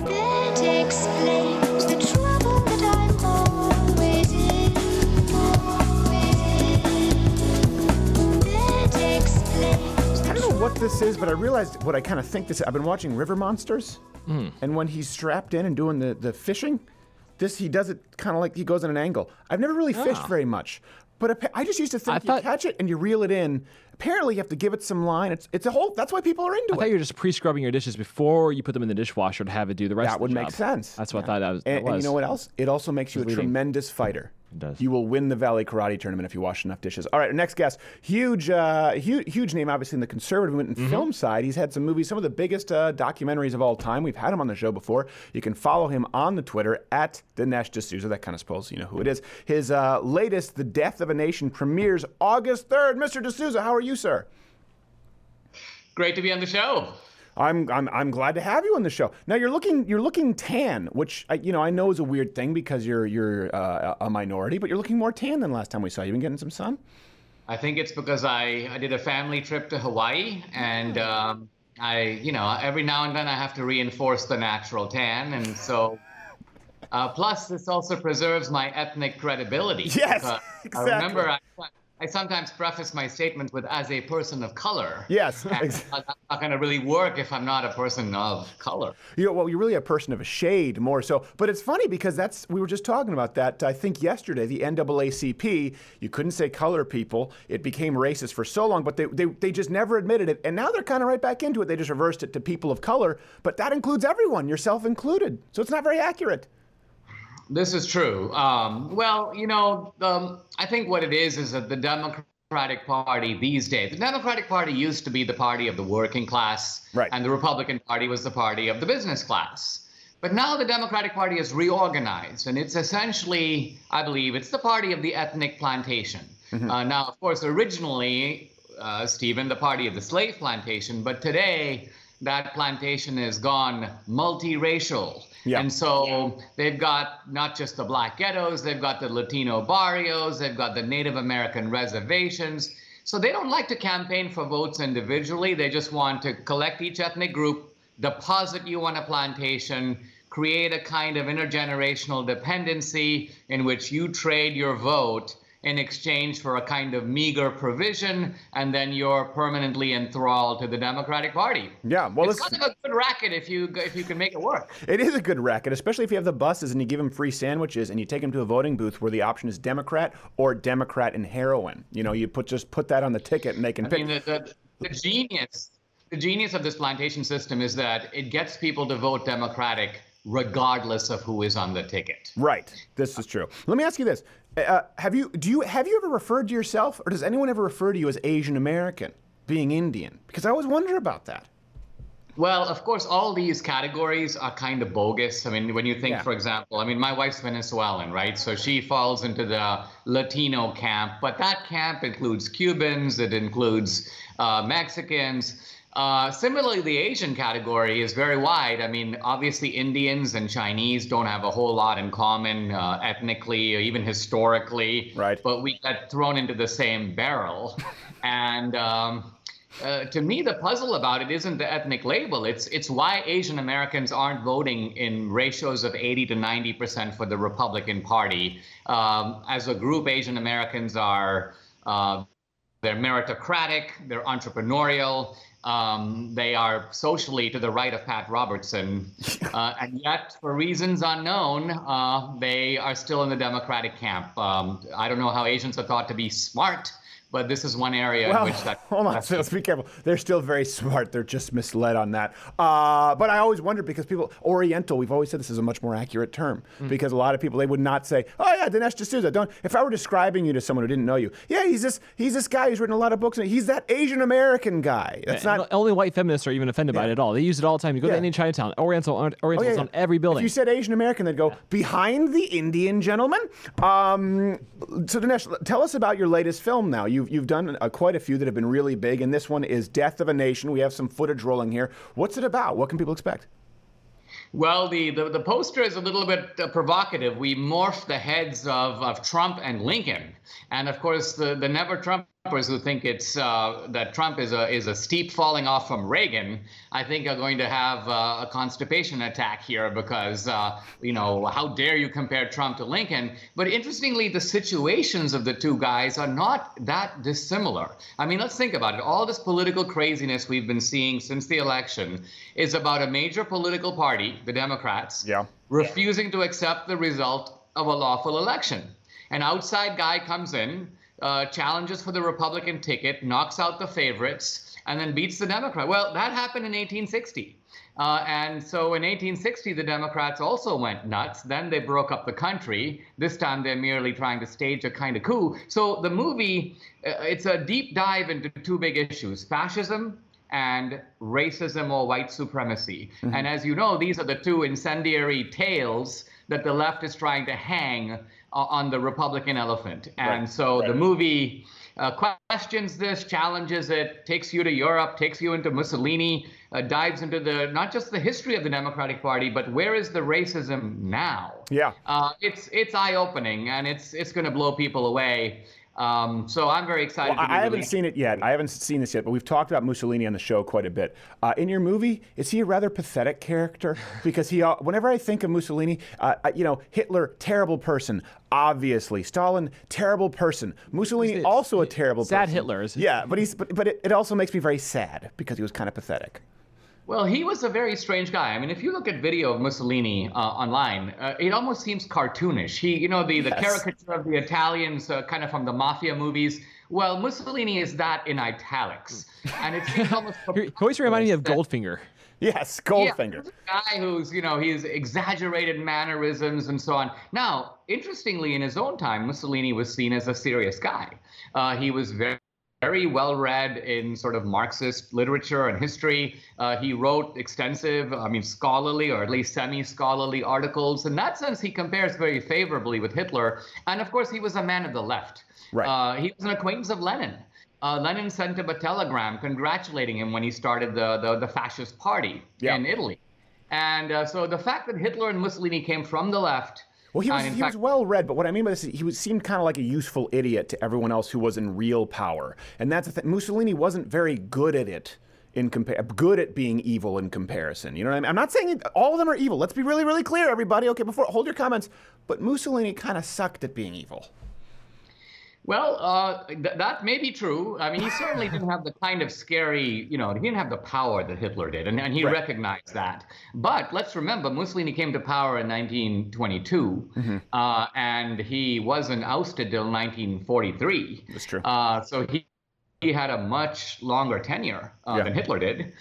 That explains the trouble that I'm always in. That explains. I don't know what this is, but I realized what I kind of think this is. I've been watching River Monsters, and when he's strapped in and doing the fishing. This he does it kind of like he goes in an angle. I've never really fished very much, but I just used to think you catch it and you reel it in. Apparently, you have to give it some line. It's a whole. That's why people are into it. I thought you were just pre-scrubbing your dishes before you put them in the dishwasher to have it do the rest. That of the job. That would make sense. That's what I thought that was. And you know what else? It also makes you a tremendous fighter. It does. You will win the Valley Karate Tournament if you wash enough dishes. All right, next guest, huge name, obviously in the conservative movement and film side. He's had some movies, some of the biggest documentaries of all time. We've had him on the show before. You can follow him on the Twitter at Dinesh D'Souza. That kind of spoils you know who it is. His latest, The Death of a Nation, premieres August 3rd. Mr. D'Souza, how are you, sir? Great to be on the show. I'm glad to have you on the show. Now you're looking tan, which I know is a weird thing because you're a minority, but you're looking more tan than last time we saw you. Been getting some sun? I think it's because I did a family trip to Hawaii, and I every now and then I have to reinforce the natural tan, and so plus this also preserves my ethnic credibility. Yes, exactly. I remember I sometimes preface my statements with "as a person of color." Yes, exactly. That's not going to really work if I'm not a person of color. You're really a person of a shade more so. But it's funny because we were just talking about that. I think yesterday the NAACP, you couldn't say color people. It became racist for so long, but they just never admitted it, and now they're kind of right back into it. They just reversed it to people of color, but that includes everyone, yourself included. So it's not very accurate. This is true. I think what it is that the Democratic Party these days, the Democratic Party used to be the party of the working class, right, and the Republican Party was the party of the business class. But now the Democratic Party is reorganized, and it's essentially, I believe, it's the party of the ethnic plantation. Mm-hmm. Now, of course, originally, Stephen, the party of the slave plantation, but today that plantation has gone multiracial. Yeah. And so they've got not just the black ghettos, they've got the Latino barrios, they've got the Native American reservations. So they don't like to campaign for votes individually. They just want to collect each ethnic group, deposit you on a plantation, create a kind of intergenerational dependency in which you trade your vote in exchange for a kind of meager provision, and then you're permanently enthralled to the Democratic Party. Yeah, well, it's kind of a good racket if you can make it work. It is a good racket, especially if you have the buses and you give them free sandwiches and you take them to a voting booth where the option is Democrat or Democrat and heroin. You put that on the ticket and they can pick. I mean, the genius of this plantation system is that it gets people to vote Democratic regardless of who is on the ticket. Right. This is true. Let me ask you this. Have you ever referred to yourself, or does anyone ever refer to you as Asian American, being Indian? Because I always wonder about that. Well, of course, all these categories are kind of bogus. I mean, when you think, for example, my wife's Venezuelan, right? So she falls into the Latino camp, but that camp includes Cubans, it includes Mexicans. Similarly, the Asian category is very wide. Obviously, Indians and Chinese don't have a whole lot in common ethnically or even historically. Right. But we get thrown into the same barrel. And to me, the puzzle about it isn't the ethnic label. It's why Asian Americans aren't voting in ratios of 80% to 90% for the Republican Party. As a group, Asian Americans are they're meritocratic, they're entrepreneurial. They are socially to the right of Pat Robertson, and yet, for reasons unknown, they are still in the Democratic camp. I don't know how Asians are thought to be smart, but this is one area in which that... Hold on, so let's be careful. They're still very smart. They're just misled on that. But I always wonder because people... Oriental, we've always said this is a much more accurate term because a lot of people, they would not say, Dinesh D'Souza, don't... If I were describing you to someone who didn't know you, he's this guy who's written a lot of books, and he's that Asian American guy. That's not... Only white feminists are even offended by it at all. They use it all the time. You go to any Chinatown, Oriental is on every building. If you said Asian American, they'd go, behind the Indian gentleman. So Dinesh, tell us about your latest film now. You've done quite a few that have been really big, and this one is Death of a Nation. We have some footage rolling here. What's it about? What can people expect? Well, the poster is a little bit provocative. We morphed the heads of Trump and Lincoln. And, of course, the never-Trumpers who think it's that Trump is a steep falling off from Reagan, I think are going to have a constipation attack here because, how dare you compare Trump to Lincoln? But interestingly, the situations of the two guys are not that dissimilar. Let's think about it. All this political craziness we've been seeing since the election is about a major political party, the Democrats, refusing to accept the result of a lawful election. An outside guy comes in, challenges for the Republican ticket, knocks out the favorites, and then beats the Democrat. Well, that happened in 1860. And so in 1860, the Democrats also went nuts. Then they broke up the country. This time they're merely trying to stage a kind of coup. So the movie, it's a deep dive into two big issues, fascism and racism or white supremacy. Mm-hmm. And as you know, these are the two incendiary tales that the left is trying to hang on the Republican elephant. And so the movie questions this, challenges it, takes you to Europe, takes you into Mussolini, dives into the not just the history of the Democratic Party, but where is the racism now? Yeah, it's eye-opening, and it's going to blow people away. So I'm very excited. Well, I haven't seen it yet. I haven't seen this yet, but we've talked about Mussolini on the show quite a bit. In your movie, is he a rather pathetic character? Because he, whenever I think of Mussolini, you know, Hitler, terrible person, obviously. Stalin, terrible person. Mussolini, also a terrible person. Sad Hitler, is it? Yeah, but he's, but it also makes me very sad because he was kind of pathetic. Well, he was a very strange guy. I mean, if you look at video of Mussolini online, it almost seems cartoonish. He, you know, the caricature of the Italians kind of from the mafia movies. Well, Mussolini is that in italics. And it's almost... He always reminded me of Goldfinger. Yes, Goldfinger. Yeah, a guy who's, you know, he's exaggerated mannerisms and so on. Now, interestingly, in his own time, Mussolini was seen as a serious guy. He was very well read in sort of Marxist literature and history. He wrote extensive, I mean, scholarly or at least semi-scholarly articles. In that sense, he compares very favorably with Hitler. And of course, he was a man of the left. Right. He was an acquaintance of Lenin. Lenin sent him a telegram congratulating him when he started the fascist party in Italy. And so the fact that Hitler and Mussolini came from the left. Well, he was well-read, but what I mean by this is he seemed kind of like a useful idiot to everyone else who was in real power. And that's the thing. Mussolini wasn't very good at it, good at being evil in comparison. You know what I mean? I'm not saying all of them are evil. Let's be really, really clear, everybody. Okay, hold your comments. But Mussolini kind of sucked at being evil. Well, that may be true. I mean, he certainly didn't have the kind of scary, you know, he didn't have the power that Hitler did, and he recognized that. But let's remember, Mussolini came to power in 1922, and he wasn't ousted till 1943. That's true. So he had a much longer tenure than Hitler did.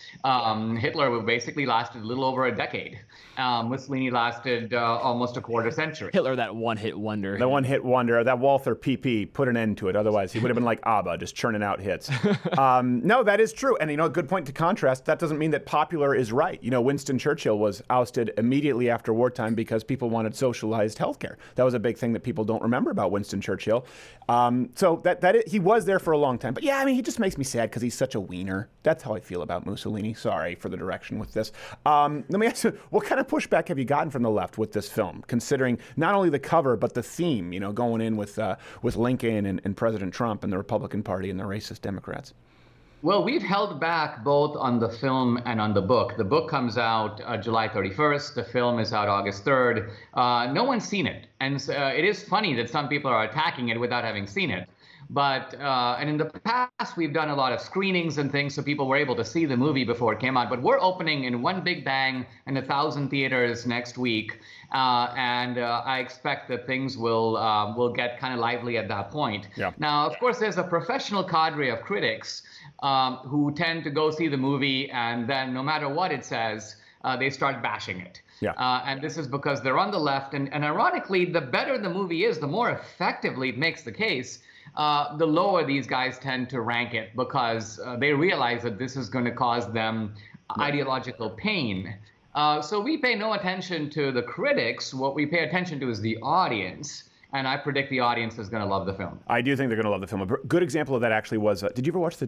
Hitler basically lasted a little over a decade. Mussolini lasted almost a quarter century. Hitler, that one-hit wonder. The one-hit wonder. That Walther PP put an end to it. Otherwise, he would have been like ABBA, just churning out hits. No, that is true. And, you know, a good point to contrast, that doesn't mean that popular is right. You know, Winston Churchill was ousted immediately after wartime because people wanted socialized health care. That was a big thing that people don't remember about Winston Churchill. So he was there for a long time. But, yeah, I mean, he just makes me sad because he's such a wiener. That's how I feel about Mussolini. Sorry for the direction with this. Let me ask you, what kind of pushback have you gotten from the left with this film, considering not only the cover, but the theme, you know, going in with Lincoln and President Trump and the Republican Party and the racist Democrats? Well, we've held back both on the film and on the book. The book comes out July 31st. The film is out August 3rd. No one's seen it. And it is funny that some people are attacking it without having seen it. But and in the past, we've done a lot of screenings and things, so people were able to see the movie before it came out. But we're opening in one big bang in 1,000 theaters next week. And I expect that things will get kind of lively at that point. Yeah. Now, of course, there's a professional cadre of critics who tend to go see the movie, and then no matter what it says, they start bashing it. Yeah. And this is because they're on the left. And ironically, the better the movie is, the more effectively it makes the case, the lower these guys tend to rank it, because they realize that this is going to cause them ideological pain. So we pay no attention to the critics. What we pay attention to is the audience. And I predict the audience is going to love the film. I do think they're going to love the film. A good example of that actually was, did you ever watch the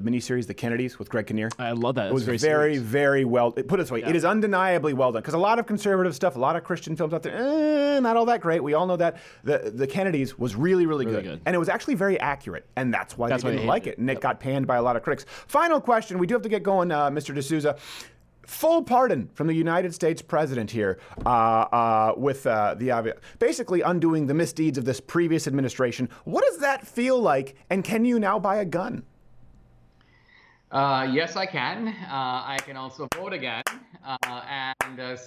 miniseries, The Kennedys, with Greg Kinnear? I love that. It was very, very well, put it this way, it is undeniably well done. Because a lot of conservative stuff, a lot of Christian films out there, not all that great. We all know that. The Kennedys was really, really, really good. And it was actually very accurate. And that's why they didn't like it. And it got panned by a lot of critics. Final question. We do have to get going, Mr. D'Souza. Full pardon from the United States president here with basically undoing the misdeeds of this previous administration. What does that feel like? And can you now buy a gun? Yes, I can. I can also vote again.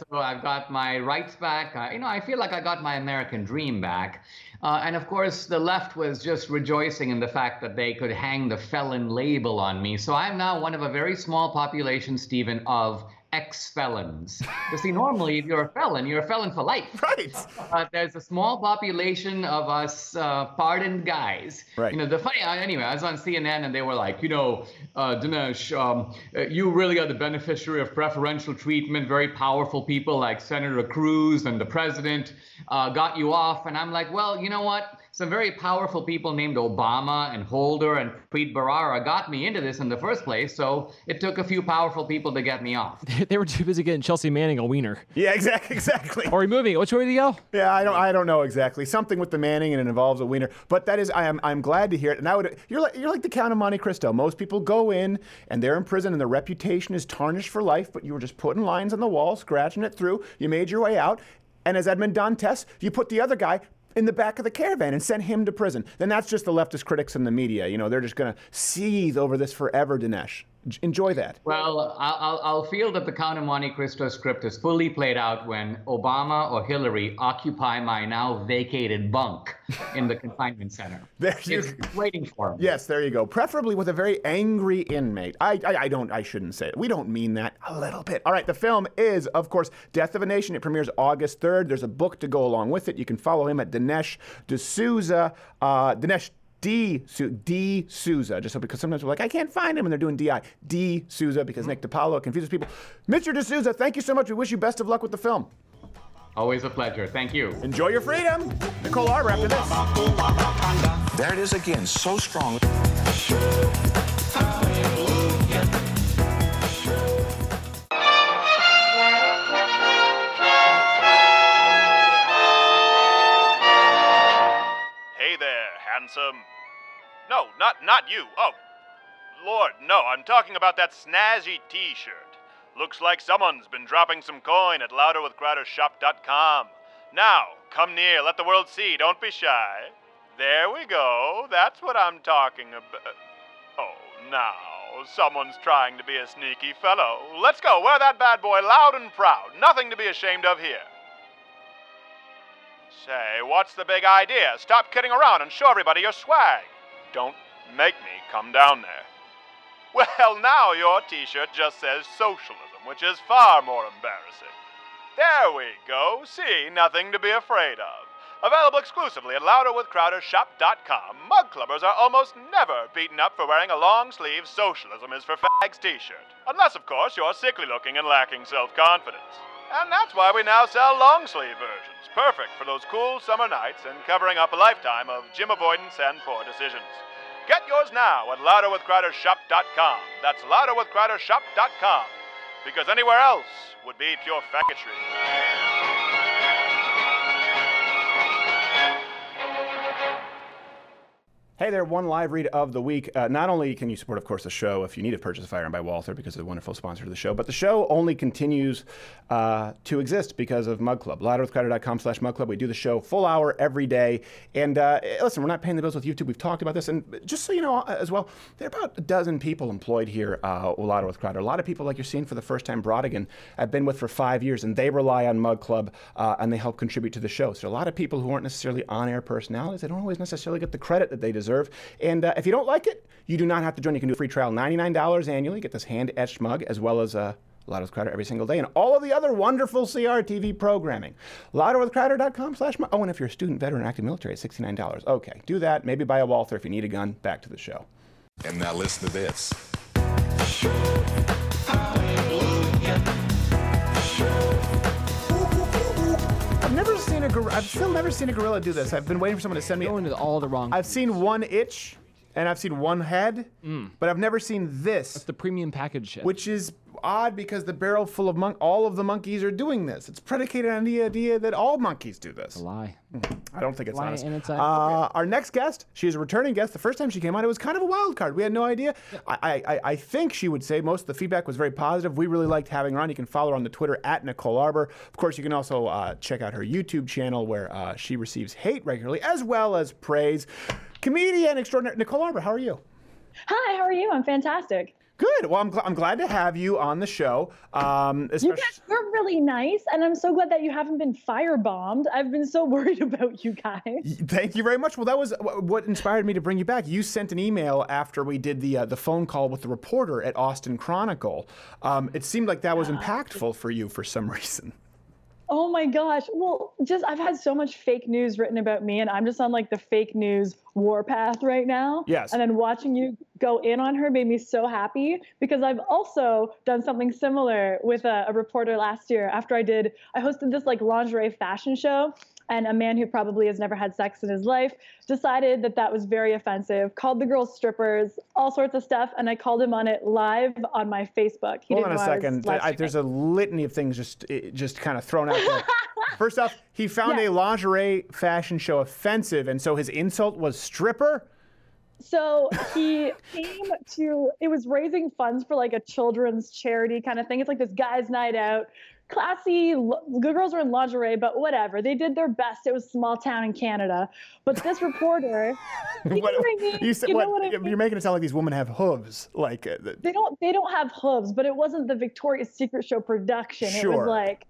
So I've got my rights back. I feel like I got my American dream back. And of course, the left was just rejoicing in the fact that they could hang the felon label on me. So I'm now one of a very small population, Stephen, of ex-felons. You see, normally, if you're a felon for life. Right. There's a small population of us pardoned guys. Right. You know, the funny, anyway, I was on CNN and they were like, Dinesh, you really are the beneficiary of preferential treatment. Very powerful people like Senator Cruz and the president got you off. And I'm like, well, you know what? Some very powerful people named Obama and Holder and Preet Bharara got me into this in the first place, so it took a few powerful people to get me off. They were too busy getting Chelsea Manning a wiener. Yeah, exactly. Or removing. Which way did he go? Yeah, I don't know exactly. Something with the Manning and it involves a wiener. But that is, I'm glad to hear it. And you're like the Count of Monte Cristo. Most people go in and they're in prison and their reputation is tarnished for life. But you were just putting lines on the wall, scratching it through. You made your way out, and as Edmond Dantes, you put the other guy in the back of the caravan and sent him to prison. Then that's just the leftist critics and the media. You know, they're just going to seethe over this forever, Dinesh. Enjoy that. Well, I'll feel that the Count of Monte Cristo script is fully played out when Obama or Hillary occupy my now vacated bunk in the confinement center. It's waiting for them. Yes, there you go. Preferably with a very angry inmate. I shouldn't say it. We don't mean that a little bit. All right, the film is, of course, Death of a Nation. It premieres August 3rd. There's a book to go along with it. You can follow him at Dinesh D'Souza. Dinesh D'Souza, just because sometimes we're like, I can't find him, and they're doing D.I. D'Souza, because Nick DiPaolo confuses people. Mr. D'Souza, thank you so much. We wish you best of luck with the film. Always a pleasure. Thank you. Enjoy your freedom. Nicole Arbour after this. There it is again, so strong. No, not you. Oh, Lord, no. I'm talking about that snazzy T-shirt. Looks like someone's been dropping some coin at louderwithcrowdershop.com. Now, come near. Let the world see. Don't be shy. There we go. That's what I'm talking about. Oh, now, someone's trying to be a sneaky fellow. Let's go. Wear that bad boy loud and proud. Nothing to be ashamed of here. Say, what's the big idea? Stop kidding around and show everybody your swag. Don't make me come down there. Well, now your T-shirt just says socialism, which is far more embarrassing. There we go. See, nothing to be afraid of. Available exclusively at louderwithcrowdershop.com. Mug clubbers are almost never beaten up for wearing a long-sleeve socialism is for fags T-shirt. Unless, of course, you're sickly looking and lacking self-confidence. And that's why we now sell long-sleeve versions, perfect for those cool summer nights and covering up a lifetime of gym avoidance and poor decisions. Get yours now at louderwithcrowdershop.com. That's louderwithcrowdershop.com, because anywhere else would be pure faggotry. Hey there, one live read of the week. Not only can you support, of course, the show if you need to purchase Fire and by Walther because of the wonderful sponsor of the show, but the show only continues to exist because of Mug Club. LouderWithCrowder.com/Mug Club. We do the show full hour every day. And listen, we're not paying the bills with YouTube. We've talked about this. And just so you know as well, there are about a dozen people employed here with Louder with Crowder. A lot of people like you're seeing for the first time, Brodigan, I've been with for 5 years, and they rely on Mug Club and they help contribute to the show. So a lot of people who aren't necessarily on-air personalities, they don't always necessarily get the credit that they deserve. And if you don't like it, you do not have to join. You can do a free trial, $99 annually. Get this hand-etched mug as well as Louder with Crowder every single day and all of the other wonderful CRTV programming. LouderWithCrowder.com/mug. Oh, and if you're a student, veteran, active military, it's $69. Okay, do that. Maybe buy a Walther if you need a gun. Back to the show. And now listen to this. I've still never seen a gorilla do this. I've been waiting for someone to send me. Going to all the wrong. I've seen one itch, and I've seen one head, but I've never seen this. That's the premium package shit. Which is odd because the barrel full of all of the monkeys are doing this. It's predicated on the idea that all monkeys do this. A lie. I don't think it's honest. Our next guest, she's a returning guest. The first time she came on, it was kind of a wild card. We had no idea. I think she would say most of the feedback was very positive. We really liked having her on. You can follow her on the Twitter at Nicole Arbour. Of course, you can also check out her YouTube channel where she receives hate regularly as well as praise. Comedian extraordinaire Nicole Arbour, how are you? Hi, how are you? I'm fantastic. Good. Well, I'm glad to have you on the show. You guys were really nice, and I'm so glad that you haven't been firebombed. I've been so worried about you guys. Thank you very much. Well, that was what inspired me to bring you back. You sent an email after we did the phone call with the reporter at Austin Chronicle. It seemed like that was impactful for you for some reason. Oh my gosh. Well, I've had so much fake news written about me, and I'm just on like the fake news warpath right now. Yes. And then watching you go in on her made me so happy, because I've also done something similar with a reporter last year after I hosted this like lingerie fashion show. And a man who probably has never had sex in his life decided that that was very offensive, called the girls strippers, all sorts of stuff, and I called him on it live on my Facebook. Hold on a second. There's a litany of things just kind of thrown out there. First off, he found a lingerie fashion show offensive, and so his insult was stripper? So he came to, it was raising funds for like a children's charity kind of thing. It's like this guy's night out. Classy, good girls were in lingerie, but whatever. They did their best. It was a small town in Canada. But this reporter, you're making it sound like these women have hooves. Like they don't have hooves, but it wasn't the Victoria's Secret show production. Sure. It was like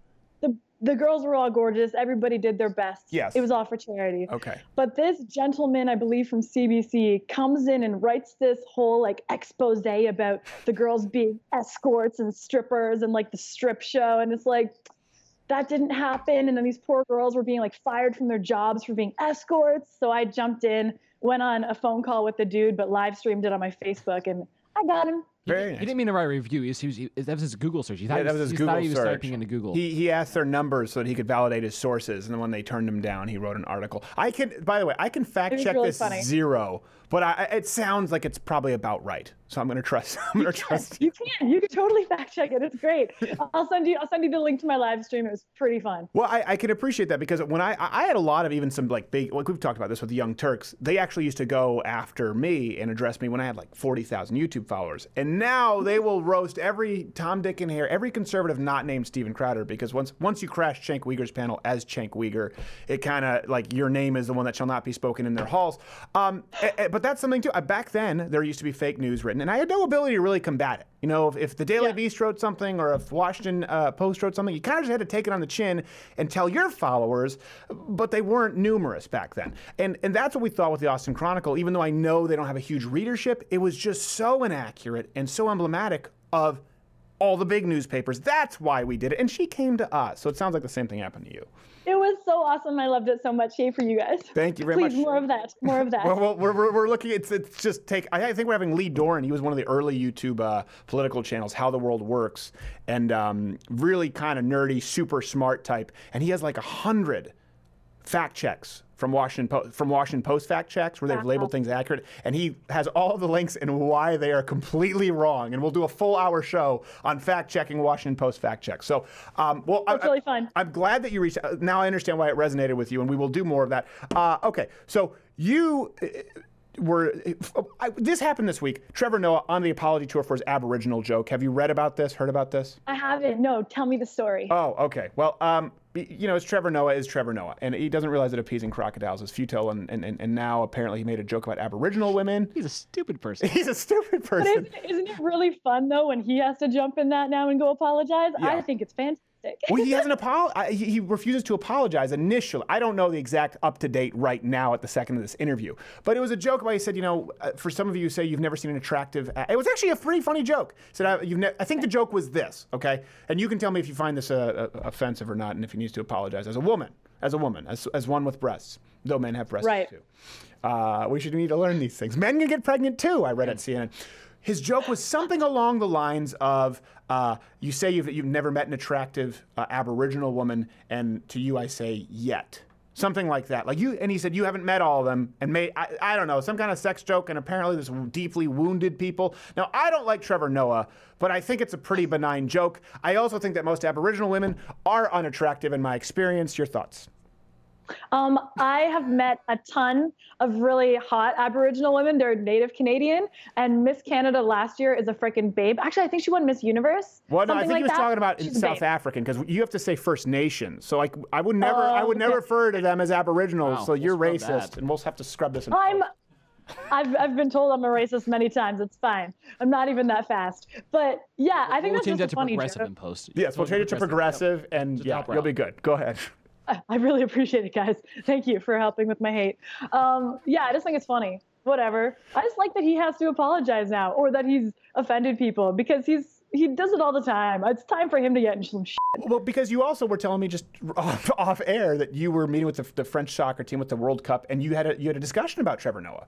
the girls were all gorgeous. Everybody did their best. Yes. It was all for charity. Okay. But this gentleman, I believe from CBC, comes in and writes this whole like expose about the girls being escorts and strippers and like the strip show. And it's like, that didn't happen. And then these poor girls were being like fired from their jobs for being escorts. So I jumped in, went on a phone call with the dude, but live streamed it on my Facebook, and I got him. Very nice. He didn't mean to write a review. That was his Google search. He thought he was typing into Google. He asked their numbers so that he could validate his sources, and then when they turned him down, he wrote an article. By the way, I can fact check really this funny. Zero, but it sounds like it's probably about right. So I'm going to trust. You can. You can totally fact check it. It's great. I'll send you the link to my live stream. It was pretty fun. Well, I can appreciate that, because when I had a lot of even some like big, like we've talked about this with the Young Turks. They actually used to go after me and address me when I had like 40,000 YouTube followers, and now they will roast every Tom, Dick, and Harry, every conservative not named Steven Crowder, because once you crash Cenk Uygur's panel as Cenk Uygur, it kind of like your name is the one that shall not be spoken in their halls. But that's something too. Back then, there used to be fake news written. And I had no ability to really combat it. You know, if the Daily Beast wrote something, or if Washington Post wrote something, you kind of just had to take it on the chin and tell your followers, but they weren't numerous back then. And that's what we thought with the Austin Chronicle. Even though I know they don't have a huge readership, it was just so inaccurate and so emblematic of all the big newspapers. That's why we did it. And she came to us. So it sounds like the same thing happened to you. It was so awesome. I loved it so much. Yay for you guys. Thank you very much. Please, more of that. More of that. Well, we're looking. It's just take. I think we're having Lee Doran. He was one of the early YouTube political channels, How the World Works, and really kind of nerdy, super smart type. And he has like 100 fact checks from Washington Post fact checks, where they've labeled things accurate, and he has all the links and why they are completely wrong. And we'll do a full-hour show on fact-checking Washington Post fact checks. So, that's really fun. I'm glad that you reached out. Now I understand why it resonated with you, and we will do more of that. Okay, so you this happened this week. Trevor Noah on the apology tour for his Aboriginal joke. Have you read about this? Heard about this? I haven't. No, tell me the story. Oh, okay. Well, you know, it's Trevor Noah is Trevor Noah, and he doesn't realize that appeasing crocodiles is futile, and now apparently he made a joke about Aboriginal women. He's a stupid person. But isn't it really fun, though, when he has to jump in that now and go apologize? Yeah. I think it's fantastic. Well, he hasn't apologized. He refuses to apologize initially. I don't know the exact up-to-date right now at the second of this interview, but it was a joke where he said, you know, for some of you say you've never seen an attractive. It was actually a pretty funny joke. He said, I think the joke was this, okay? And you can tell me if you find this offensive or not, and if he needs to apologize as a woman, as one with breasts, though men have breasts too. We should need to learn these things. Men can get pregnant too, I read at CNN. His joke was something along the lines of, you say you've never met an attractive Aboriginal woman, and to you I say, yet. Something like that. And he said, you haven't met all of them, and I don't know, some kind of sex joke, and apparently this deeply wounded people. Now, I don't like Trevor Noah, but I think it's a pretty benign joke. I also think that most Aboriginal women are unattractive in my experience. Your thoughts? I have met a ton of really hot Aboriginal women. They're native Canadian, and Miss Canada last year is a freaking babe. Actually, I think she won Miss Universe. Well, no, I think he was talking about South African, because you have to say First Nations. So like, I would never refer to them as Aboriginal. So you're racist, and we'll have to scrub this. I've been told I'm a racist many times. It's fine. I'm not even that fast. But yeah, I think we'll that's just a funny progressive joke. And post. Yes, we'll change it to progressive, and yeah, you'll be good. Go ahead. I really appreciate it, guys. Thank you for helping with my hate. Yeah, I just think it's funny. Whatever. I just like that he has to apologize now, or that he's offended people, because he does it all the time. It's time for him to get into some shit. Well, because you also were telling me just off air that you were meeting with the French soccer team with the World Cup, and you had a discussion about Trevor Noah.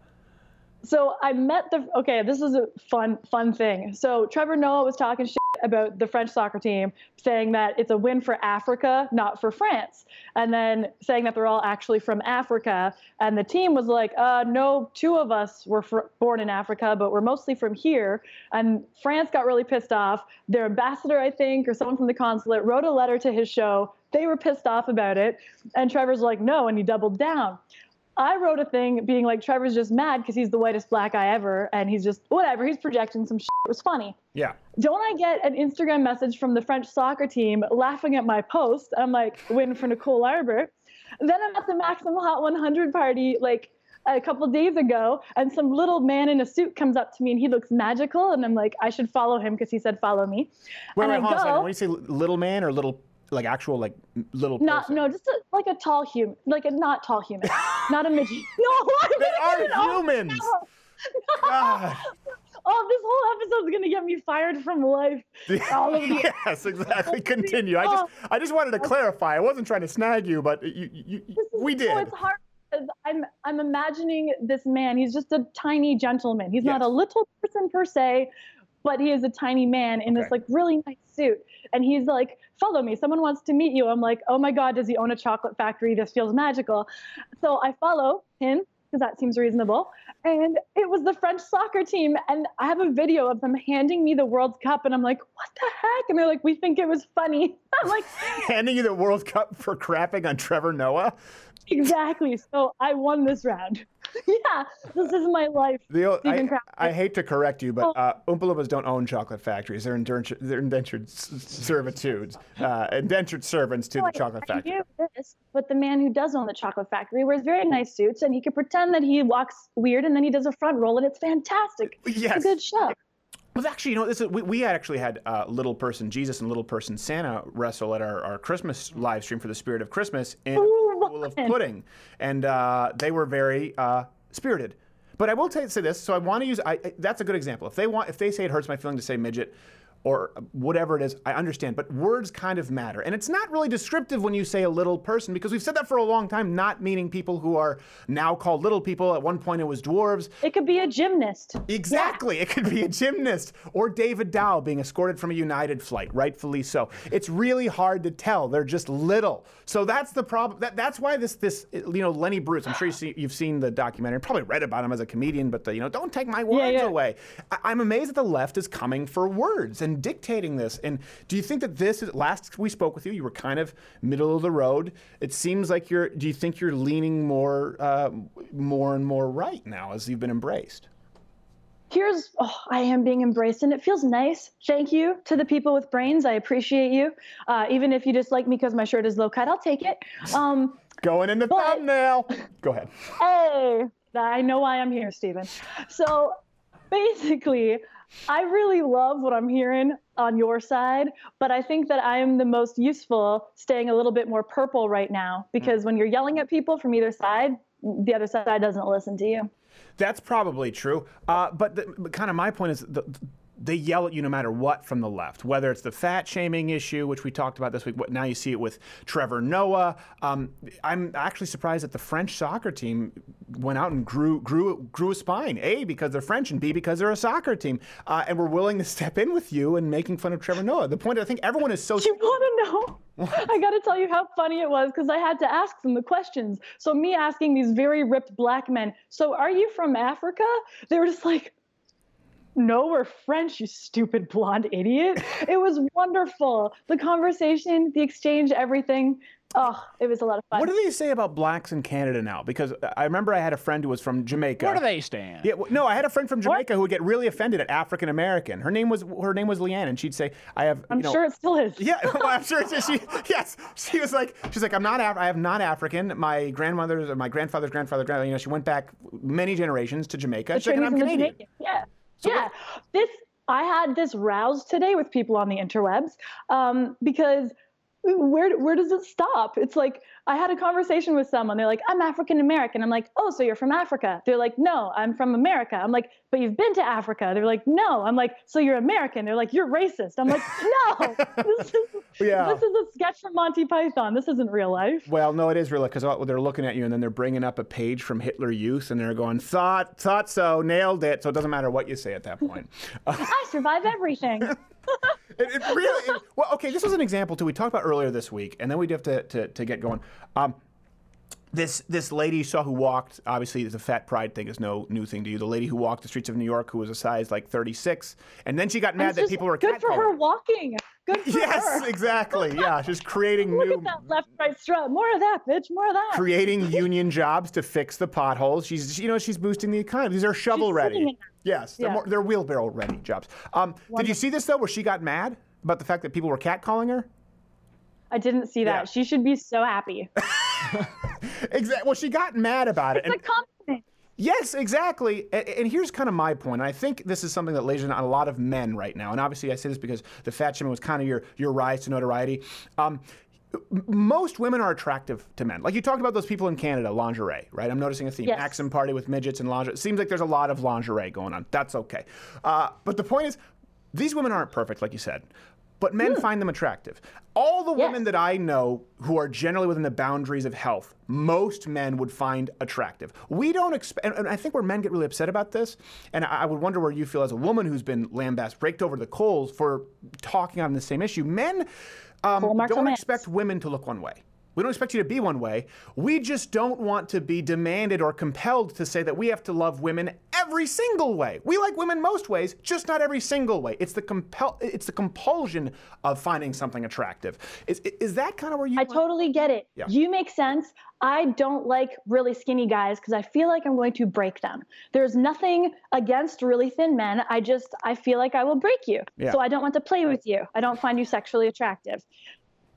So I met this is a fun thing. So Trevor Noah was talking shit about the French soccer team, saying that it's a win for Africa, not for France. And then saying that they're all actually from Africa. And the team was like, no, two of us were born in Africa, but we're mostly from here. And France got really pissed off. Their ambassador, I think, or someone from the consulate wrote a letter to his show. They were pissed off about it. And Trevor's like, no, and he doubled down. I wrote a thing being like, Trevor's just mad because he's the whitest black guy ever, and he's just, whatever, he's projecting some shit. It was funny. Yeah. Don't I get an Instagram message from the French soccer team laughing at my post? I'm like, win for Nicole Arbour. Then I'm at the Maximum Hot 100 party, like, a couple days ago, and some little man in a suit comes up to me, and he looks magical, and I'm like, I should follow him because he said follow me. Wait, hold on a second. When you say little man or little... Like actual, like little. Just a tall human, like a not tall human, not a midget. No, they are humans. No. Oh, this whole episode is gonna get me fired from life. All of the yes, exactly. Continue. Oh. I just wanted to clarify. I wasn't trying to snag you, but we did. No, it's hard. I'm imagining this man. He's just a tiny gentleman. He's not a little person per se, but he is a tiny man in this like really nice suit. And he's like, follow me. Someone wants to meet you. I'm like, oh my God, does he own a chocolate factory? This feels magical. So I follow him because that seems reasonable. And it was the French soccer team. And I have a video of them handing me the World Cup. And I'm like, what the heck? And they're like, we think it was funny. I'm like, handing you the World Cup for crapping on Trevor Noah? Exactly. So I won this round. Yeah, this is my life. I hate to correct you, but Oompa Loompas don't own chocolate factories. They're indentured servitudes, indentured servants to the chocolate factory. But the man who does own the chocolate factory wears very nice suits, and he can pretend that he walks weird, and then he does a front roll, and it's fantastic. Yes. It's a good show. Well, actually, we had Little Person Jesus and Little Person Santa wrestle at our Christmas live stream for the Spirit of Christmas in Bowl of Pudding, and they were very spirited. But I will say this. So I want to use that's a good example. If they say it hurts my feeling to say midget or whatever it is, I understand. But words kind of matter, and it's not really descriptive when you say a little person, because we've said that for a long time, not meaning people who are now called little people. At one point, it was dwarves. It could be a gymnast. Exactly, yeah. It could be a gymnast, or David Dow being escorted from a United flight, rightfully so. It's really hard to tell. They're just little, so that's the problem. That's why this Lenny Bruce. I'm sure you've seen the documentary, probably read about him as a comedian, but don't take my words away. I'm amazed that the left is coming for words and dictating this. And do you think that this is, last we spoke with you, you were kind of middle of the road. It seems like do you think you're leaning more and more right now as you've been embraced? I am being embraced, and it feels nice. Thank you to the people with brains. I appreciate you. Even if you dislike me because my shirt is low cut, I'll take it. Going in the thumbnail. Go ahead. Hey, I know why I'm here, Stephen. So basically, I really love what I'm hearing on your side, but I think that I am the most useful staying a little bit more purple right now, because when you're yelling at people from either side, the other side doesn't listen to you. That's probably true. But kind of my point is they yell at you no matter what from the left, whether it's the fat shaming issue, which we talked about this week. Now you see it with Trevor Noah. I'm actually surprised that the French soccer team went out and grew a spine, A, because they're French, and B, because they're a soccer team. And we're willing to step in with you and making fun of Trevor Noah. The point I think everyone is so... You want to know? I got to tell you how funny it was, because I had to ask them the questions. So me asking these very ripped black men, so are you from Africa? They were just like... no, we're French, you stupid blonde idiot. It was wonderful. The conversation, the exchange, everything. Oh, it was a lot of fun. What do they say about blacks in Canada now? Because I remember I had a friend who was from Jamaica. Where do they stand? Yeah, no, I had a friend from Jamaica who would get really offended at African American. Her name was Leanne, and she'd say, "I have." I'm sure it still is. Yeah, well, I'm sure it's she. Yes, she was like, she's like, I am not African. My grandmother's, my grandfather's grandfather. You know, she went back many generations to Jamaica. She's like, and I'm Canadian. Yeah, so yeah. I had this rouse today with people on the interwebs because. Where does it stop? It's like, I had a conversation with someone. They're like, I'm African American. I'm like, oh, so you're from Africa. They're like, no, I'm from America. I'm like, but you've been to Africa. They're like, no. I'm like, so you're American. They're like, you're racist. I'm like, no. This is a sketch from Monty Python. This isn't real life. Well, no, it is real life because they're looking at you and then they're bringing up a page from Hitler Youth and they're going, thought so, nailed it. So it doesn't matter what you say at that point. I survive everything. Okay, this was an example too. We talked about earlier this week, and then we do have to get going. This lady you saw who walked, obviously the fat pride thing is no new thing to you. The lady who walked the streets of New York, who was a size like 36, and then she got mad that people were good for her walking. Good for her. Yes, exactly. Yeah, just creating Look at that left, right strut. More of that, bitch. More of that. Creating union jobs to fix the potholes. She's boosting the economy. These are shovel ready. Yes, they're wheelbarrow ready jobs. Did you see this though, where she got mad about the fact that people were catcalling her? I didn't see that. Yeah. She should be so happy. Exactly. Well, she got mad about it. It's a compliment. Yes, exactly. And here's kind of my point. I think this is something that lays on a lot of men right now. And obviously, I say this because the fat shaming was kind of your rise to notoriety. Most women are attractive to men. Like you talked about those people in Canada, lingerie, right? I'm noticing a theme. Yes. Action party with midgets and lingerie. It seems like there's a lot of lingerie going on. That's okay. But the point is, these women aren't perfect, like you said. But men find them attractive. All the women that I know who are generally within the boundaries of health, most men would find attractive. We don't expect, and I think where men get really upset about this, and I would wonder where you feel as a woman who's been lambasted, raked over the coals for talking on the same issue. Men don't expect women to look one way. We don't expect you to be one way. We just don't want to be demanded or compelled to say that we have to love women every single way. We like women most ways, just not every single way. It's the compulsion of finding something attractive. Is that kind of where you... I totally get it. Yeah. You make sense. I don't like really skinny guys because I feel like I'm going to break them. There's nothing against really thin men. I feel like I will break you. Yeah. So I don't want to play with you. I don't find you sexually attractive.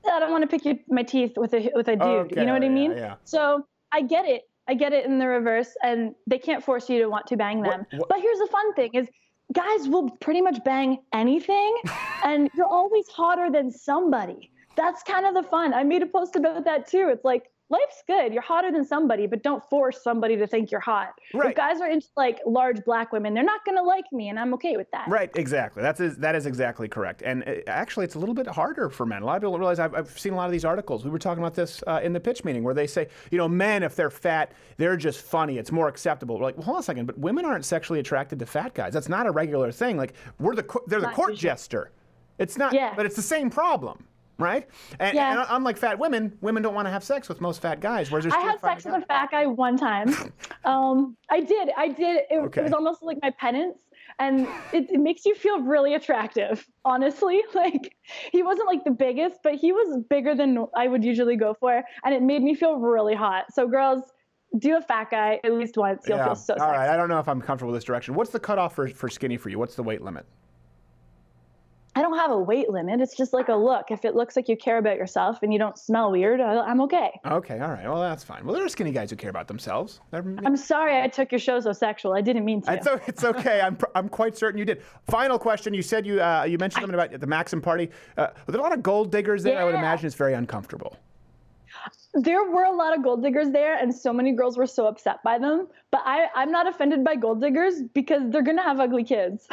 I don't want to pick my teeth with a dude. Okay, you know what I mean? Yeah. So I get it. I get it in the reverse, and they can't force you to want to bang them. But here's the fun thing is guys will pretty much bang anything, and you're always hotter than somebody. That's kind of the fun. I made a post about that too. It's like, life's good. You're hotter than somebody, but don't force somebody to think you're hot. Right. If guys are into like large black women, they're not going to like me, and I'm okay with that. Right, exactly. That is exactly correct. And actually, it's a little bit harder for men. A lot of people don't realize I've seen a lot of these articles. We were talking about this in the pitch meeting where they say, you know, men, if they're fat, they're just funny. It's more acceptable. We're like, well, hold on a second, but women aren't sexually attracted to fat guys. That's not a regular thing. Like, they're the court jester. It's not, but it's the same problem. Right? And unlike fat women don't want to have sex with most fat guys. I had sex with a fat guy one time. I did. It was almost like my penance. And it makes you feel really attractive, honestly. Like, he wasn't like the biggest, but he was bigger than I would usually go for. And it made me feel really hot. So girls, do a fat guy at least once. You'll feel so sexy. All right. I don't know if I'm comfortable with this direction. What's the cutoff for skinny for you? What's the weight limit? I don't have a weight limit. It's just like a look. If it looks like you care about yourself and you don't smell weird, I'm okay. Okay, all right. Well, that's fine. Well, there are skinny guys who care about themselves. I'm sorry I took your show so sexual. I didn't mean to. It's okay. I'm quite certain you did. Final question. You said you mentioned something about the Maxim party. There are a lot of gold diggers there. Yeah. I would imagine it's very uncomfortable. There were a lot of gold diggers there, and so many girls were so upset by them. But I'm not offended by gold diggers because they're going to have ugly kids.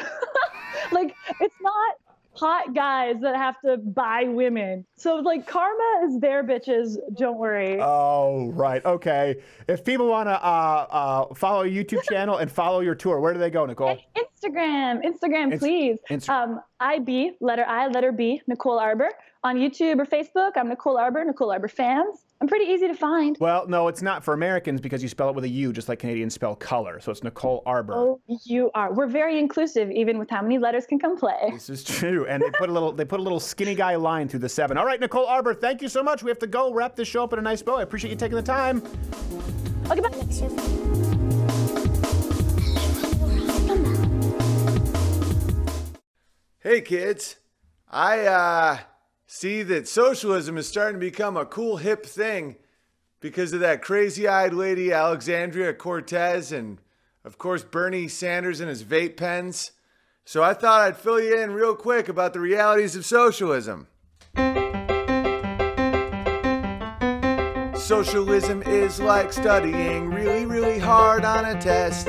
Like, it's not... hot guys that have to buy women. So, like, karma is there, bitches. Don't worry. Oh, right. Okay. If people want to follow your YouTube channel and follow your tour, where do they go, Nicole? Instagram, please. IB, letter I, letter B, Nicole Arbour. On YouTube or Facebook, I'm Nicole Arbour Fans. I'm pretty easy to find. Well, no, it's not for Americans because you spell it with a U, just like Canadians spell color. So it's Nicole Arbour. Oh, you are. We're very inclusive, even with how many letters can come play. This is true. And they put a little, skinny guy line through the 7. All right, Nicole Arbour, thank you so much. We have to go wrap this show up in a nice bow. I appreciate you taking the time. Okay, bye. Hey kids, I see that socialism is starting to become a cool hip thing because of that crazy-eyed lady Alexandria Cortez and, of course, Bernie Sanders and his vape pens. So I thought I'd fill you in real quick about the realities of socialism. Socialism is like studying really, really hard on a test.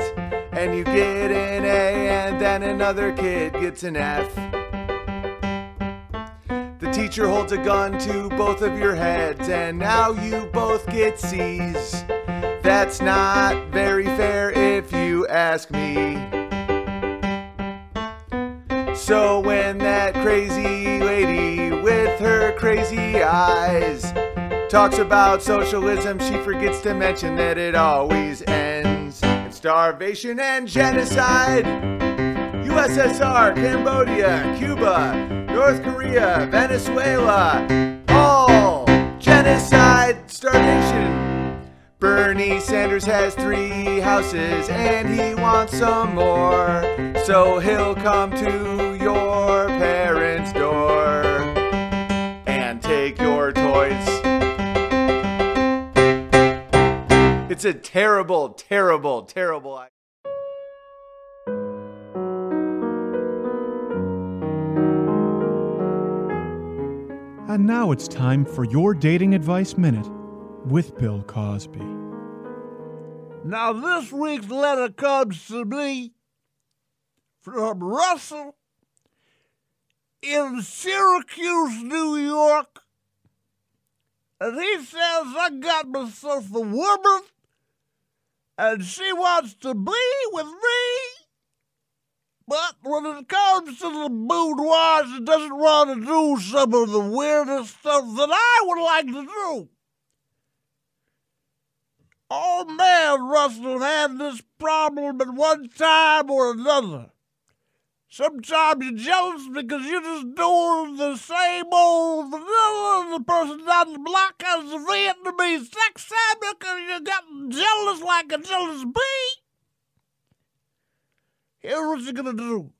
And you get an A, and then another kid gets an F. The teacher holds a gun to both of your heads, and now you both get C's. That's not very fair if you ask me. So when that crazy lady with her crazy eyes talks about socialism, she forgets to mention that it always ends. Starvation and genocide. USSR, Cambodia, Cuba, North Korea, Venezuela. All genocide, starvation. Bernie Sanders has 3 houses and he wants some more. So he'll come to your parents' door and take your toys. It's a terrible, terrible, terrible idea. And now it's time for your Dating Advice Minute with Bill Cosby. Now this week's letter comes to me from Russell in Syracuse, New York. And he says, I got myself a woman. And she wants to be with me, but when it comes to the boudoir, she doesn't want to do some of the weirdest stuff that I would like to do. Oh man, Russell had this problem at one time or another. Sometimes you're jealous because you're just doing the same old vanilla and the person down the block has a Vietnamese sex habit and you're getting jealous like a jealous bee. Here's what you're going to do.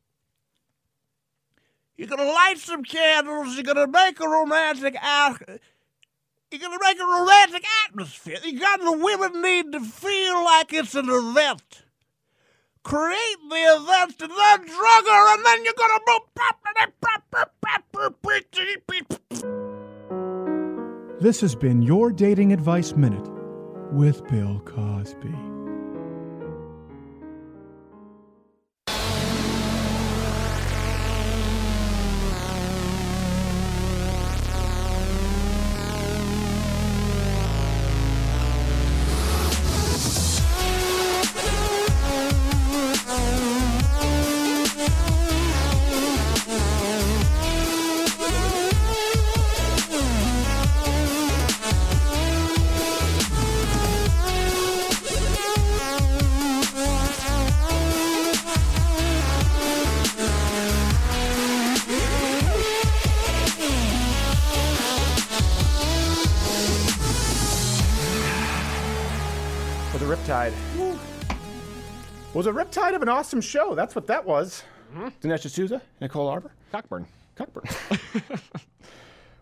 You're going to light some candles. You're going to make a romantic atmosphere. You got the women need to feel like it's an event. Create the event and then drug her, and then you're gonna move. This has been your Dating Advice Minute with Bill Cosby. Was a riptide of an awesome show. That's what that was. Mm-hmm. Dinesh D'Souza, Nicole Arbour. Cockburn. We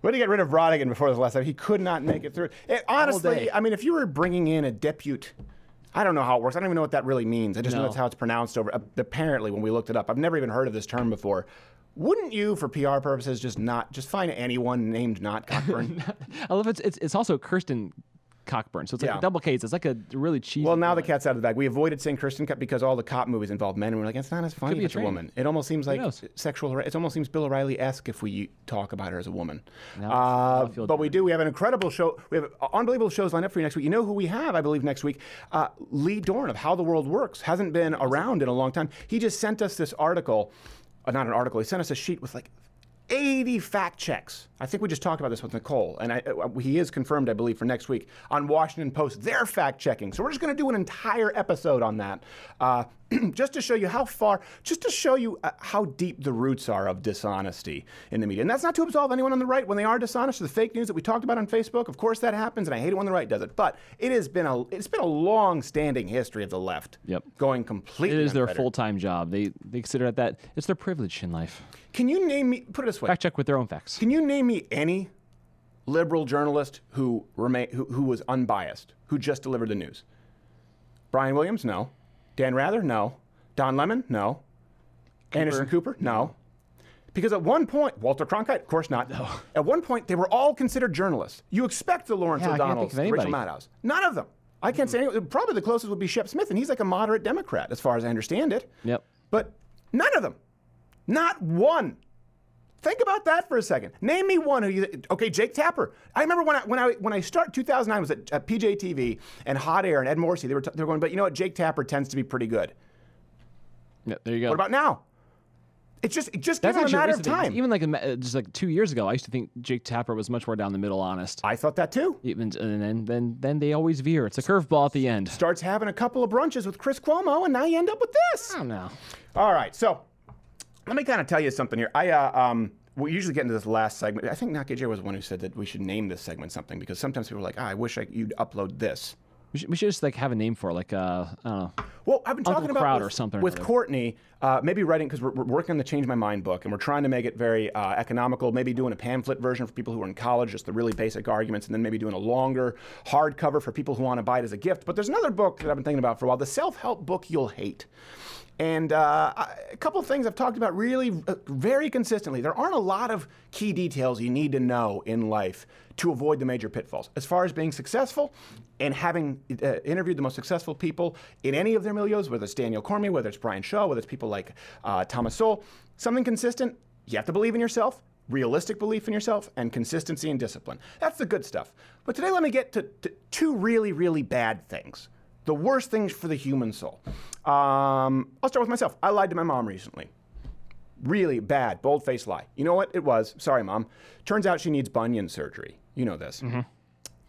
had to get rid of Rodigan before the last time. He could not make it through. It, honestly, I mean, if you were bringing in a depute, I don't know how it works. I don't even know what that really means. I just know that's how it's pronounced over. Apparently, when we looked it up, I've never even heard of this term before. Wouldn't you, for PR purposes, just find anyone named not Cockburn? I love it. It's also Kirsten Cockburn. So it's like a double case. It's like a really cheesy. Well, now the cat's out of the bag. We avoided saying Kirsten Cup because all the cop movies involve men, and we're like, it's not as funny if it's a woman. It almost seems like sexual. It almost seems Bill O'Reilly-esque if we talk about her as a woman. No, but we do. We have an incredible show. We have unbelievable shows lined up for you next week. You know who we have, I believe, next week? Lee Dorn of How the World Works. Hasn't been around in a long time. He just sent us this article. Not an article. He sent us a sheet with like 80 fact checks. I think we just talked about this with Nicole, and he is confirmed, I believe, for next week on Washington Post. They're fact checking, so we're just going to do an entire episode on that, just to show you how far, just to show you how deep the roots are of dishonesty in the media. And that's not to absolve anyone on the right when they are dishonest. The fake news that we talked about on Facebook, of course, that happens, and I hate it when the right does it. But it has been a long-standing history of the left going completely. It is their full-time job. They consider it that. It's their privilege in life. Can you name me? Put it this way. Fact check with their own facts. Can you name me any liberal journalist who was unbiased, who just delivered the news? Brian Williams? No. Dan Rather? No. Don Lemon? No. Cooper. Anderson Cooper? No. Because at one point, Walter Cronkite? Of course not. No. At one point, they were all considered journalists. You expect the Lawrence O'Donnells, the Rachel Maddow's. None of them. I can't say anyone. Probably the closest would be Shep Smith, and he's like a moderate Democrat, as far as I understand it. Yep. But none of them. Not one. Think about that for a second. Name me one who you... Okay, Jake Tapper. I remember when I started 2009, was at PJTV and Hot Air and Ed Morsey. They were going, but you know what? Jake Tapper tends to be pretty good. Yeah, there you go. What about now? It's just a matter of time. Even like 2 years ago, I used to think Jake Tapper was much more down the middle, honest. I thought that too. And then they always veer. It's a curveball at the end. Starts having a couple of brunches with Chris Cuomo, and now you end up with this. I don't know. All right, so... Let me kind of tell you something here. We usually get into this last segment. I think Nakajir was the one who said that we should name this segment something, because sometimes people are like, I wish you'd upload this. We should just like have a name for it, like, I don't know. Well, I've been talking Uncle about Crowd or something with Courtney, maybe writing, because we're working on the Change My Mind book, and we're trying to make it very economical, maybe doing a pamphlet version for people who are in college, just the really basic arguments, and then maybe doing a longer hardcover for people who want to buy it as a gift. But there's another book that I've been thinking about for a while, the self-help book you'll hate. And a couple things I've talked about really very consistently. There aren't a lot of key details you need to know in life to avoid the major pitfalls. As far as being successful and having interviewed the most successful people in any of their milieus, whether it's Daniel Cormier, whether it's Brian Shaw, whether it's people like Thomas Sowell, something consistent, you have to believe in yourself, realistic belief in yourself, and consistency and discipline. That's the good stuff. But today let me get to two really, really bad things. The worst things for the human soul. I'll start with myself. I lied to my mom recently. Really bad, bold-faced lie. You know what it was? Sorry, Mom. Turns out she needs bunion surgery. You know this. Mm-hmm.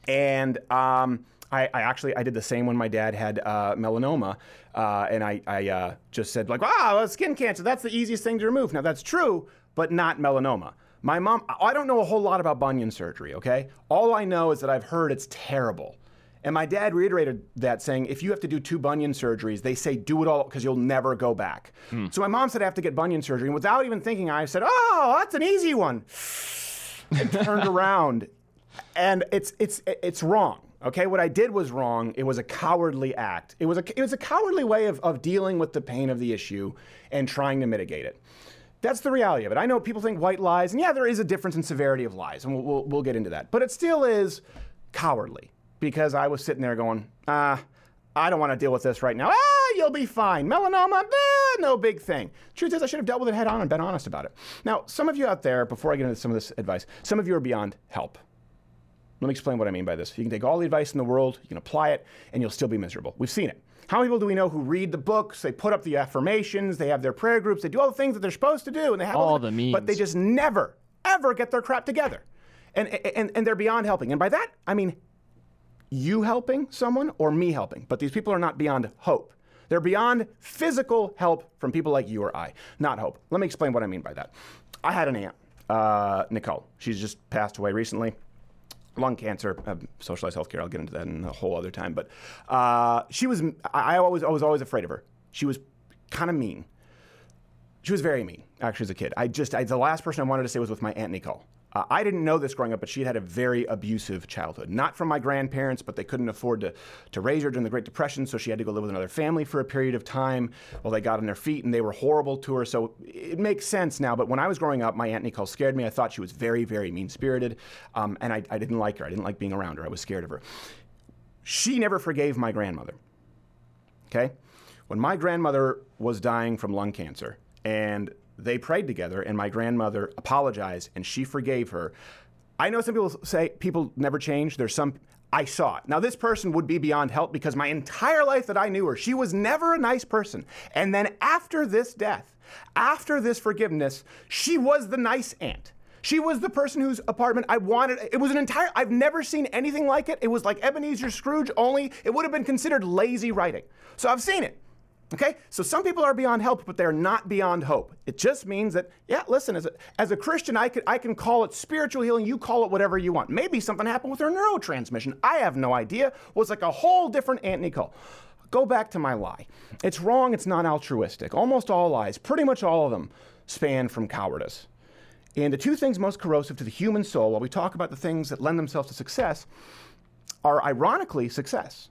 And I did the same when my dad had melanoma. And I just said, like, skin cancer, that's the easiest thing to remove. Now, that's true, but not melanoma. My mom, I don't know a whole lot about bunion surgery, okay? All I know is that I've heard it's terrible. And my dad reiterated that, saying, if you have to do 2 bunion surgeries, they say do it all because you'll never go back. Mm. So my mom said I have to get bunion surgery. And without even thinking, I said, that's an easy one. And turned around. And it's wrong. Okay, what I did was wrong. It was a cowardly act. It was a cowardly way of dealing with the pain of the issue and trying to mitigate it. That's the reality of it. I know people think white lies, and yeah, there is a difference in severity of lies, and we'll get into that. But it still is cowardly. Because I was sitting there going, I don't want to deal with this right now. You'll be fine. Melanoma, no big thing. Truth is, I should have dealt with it head on and been honest about it. Now, some of you out there, before I get into some of this advice, some of you are beyond help. Let me explain what I mean by this. You can take all the advice in the world, you can apply it, and you'll still be miserable. We've seen it. How many people do we know who read the books, they put up the affirmations, they have their prayer groups, they do all the things that they're supposed to do, and they have all the means. But they just never, ever get their crap together. And they're beyond helping. And by that, I mean you helping someone or me helping. But these people are not beyond hope. They're beyond physical help from people like you or I. Not hope. Let me explain what I mean by that. I had an aunt, Nicole. She's just passed away recently. Lung cancer, socialized healthcare. I'll get into that in a whole other time. But I was always afraid of her. She was kind of mean. She was very mean, actually, as a kid. The last person I wanted to say was with my aunt Nicole. I didn't know this growing up, but she had a very abusive childhood. Not from my grandparents, but they couldn't afford to raise her during the Great Depression, so she had to go live with another family for a period of time while they got on their feet, and they were horrible to her. So it makes sense now, but when I was growing up, my Aunt Nicole scared me. I thought she was very, very mean-spirited, and I didn't like her. I didn't like being around her. I was scared of her. She never forgave my grandmother, okay? When my grandmother was dying from lung cancer and they prayed together and my grandmother apologized and she forgave her. I know some people say people never change. There's some, I saw it. Now this person would be beyond help because my entire life that I knew her, she was never a nice person. And then after this death, after this forgiveness, she was the nice aunt. She was the person whose apartment I wanted. It was an entire, I've never seen anything like it. It was like Ebenezer Scrooge, only it would have been considered lazy writing. So I've seen it, okay? So some people are beyond help, but they're not beyond hope. It just means that, yeah, listen, as a Christian, I can call it spiritual healing. You call it whatever you want. Maybe something happened with her neurotransmission. I have no idea. It was like a whole different Aunt Nicole. Go back to my lie. It's wrong. It's not altruistic. Almost all lies, pretty much all of them, span from cowardice. And the two things most corrosive to the human soul, while we talk about the things that lend themselves to success, are ironically success,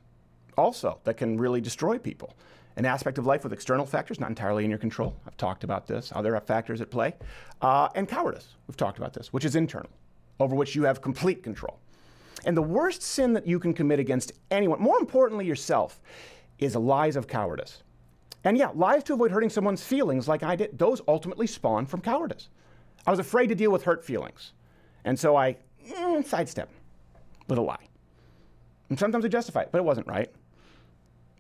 also, that can really destroy people. An aspect of life with external factors, not entirely in your control. I've talked about this, other factors at play. And cowardice, we've talked about this, which is internal, over which you have complete control. And the worst sin that you can commit against anyone, more importantly yourself, is lies of cowardice. And yeah, lies to avoid hurting someone's feelings like I did, those ultimately spawn from cowardice. I was afraid to deal with hurt feelings, and so I sidestep with a lie. And sometimes I justify it, but it wasn't right.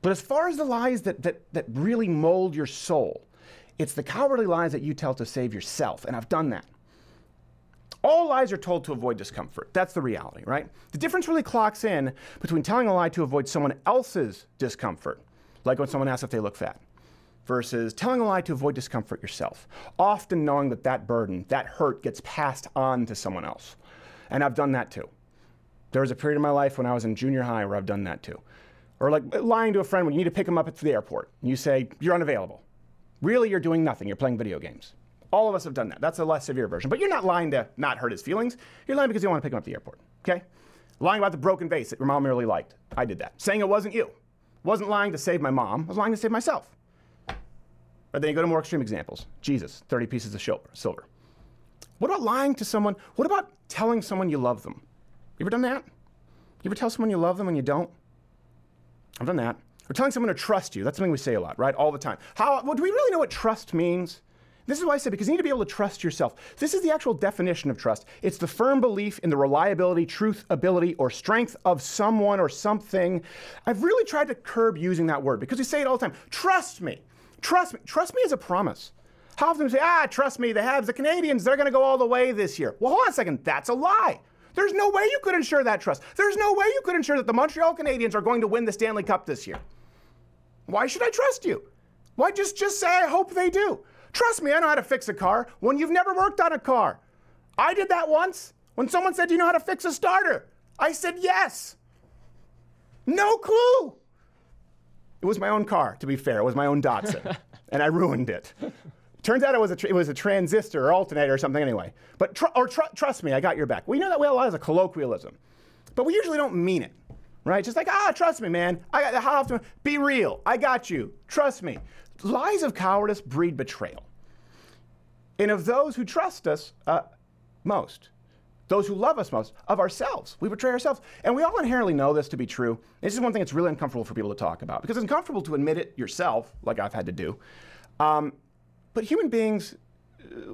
But as far as the lies that really mold your soul, it's the cowardly lies that you tell to save yourself, and I've done that. All lies are told to avoid discomfort. That's the reality, right? The difference really clocks in between telling a lie to avoid someone else's discomfort, like when someone asks if they look fat, versus telling a lie to avoid discomfort yourself, often knowing that burden, that hurt gets passed on to someone else. And I've done that too. There was a period in my life when I was in junior high where I've done that too. Or like lying to a friend when you need to pick them up at the airport, and you say, you're unavailable. Really, you're doing nothing, you're playing video games. All of us have done that. That's a less severe version, but you're not lying to not hurt his feelings. You're lying because you don't want to pick him up at the airport, okay? Lying about the broken vase that your mom really liked. I did that. Saying it wasn't you. Wasn't lying to save my mom, I was lying to save myself. But then you go to more extreme examples. Jesus, 30 pieces of silver. What about lying to someone? What about telling someone you love them? You ever done that? You ever tell someone you love them and you don't? I've done that. Or telling someone to trust you. That's something we say a lot, right? All the time. Well, do we really know what trust means? This is why I say, because you need to be able to trust yourself. This is the actual definition of trust. It's the firm belief in the reliability, truth, ability, or strength of someone or something. I've really tried to curb using that word because we say it all the time. Trust me. Trust me. Trust me is a promise. How often do we say, trust me, the Habs, the Canadians, they're going to go all the way this year. Well, hold on a second. That's a lie. There's no way you could ensure that trust. There's no way you could ensure that the Montreal Canadiens are going to win the Stanley Cup this year. Why should I trust you? Why just say, I hope they do. Trust me, I know how to fix a car when you've never worked on a car. I did that once when someone said, do you know how to fix a starter? I said, yes. No clue. It was my own car, to be fair. It was my own Datsun, and I ruined it. Turns out it was a transistor or alternator or something anyway. But trust me, I got your back. We know that well as a colloquialism, but we usually don't mean it, right? Just like, trust me, man. How often? Be real. I got you. Trust me. Lies of cowardice breed betrayal. And of those who trust us most, those who love us most, of ourselves. We betray ourselves. And we all inherently know this to be true. This is one thing that's really uncomfortable for people to talk about because it's uncomfortable to admit it yourself, like I've had to do. But human beings,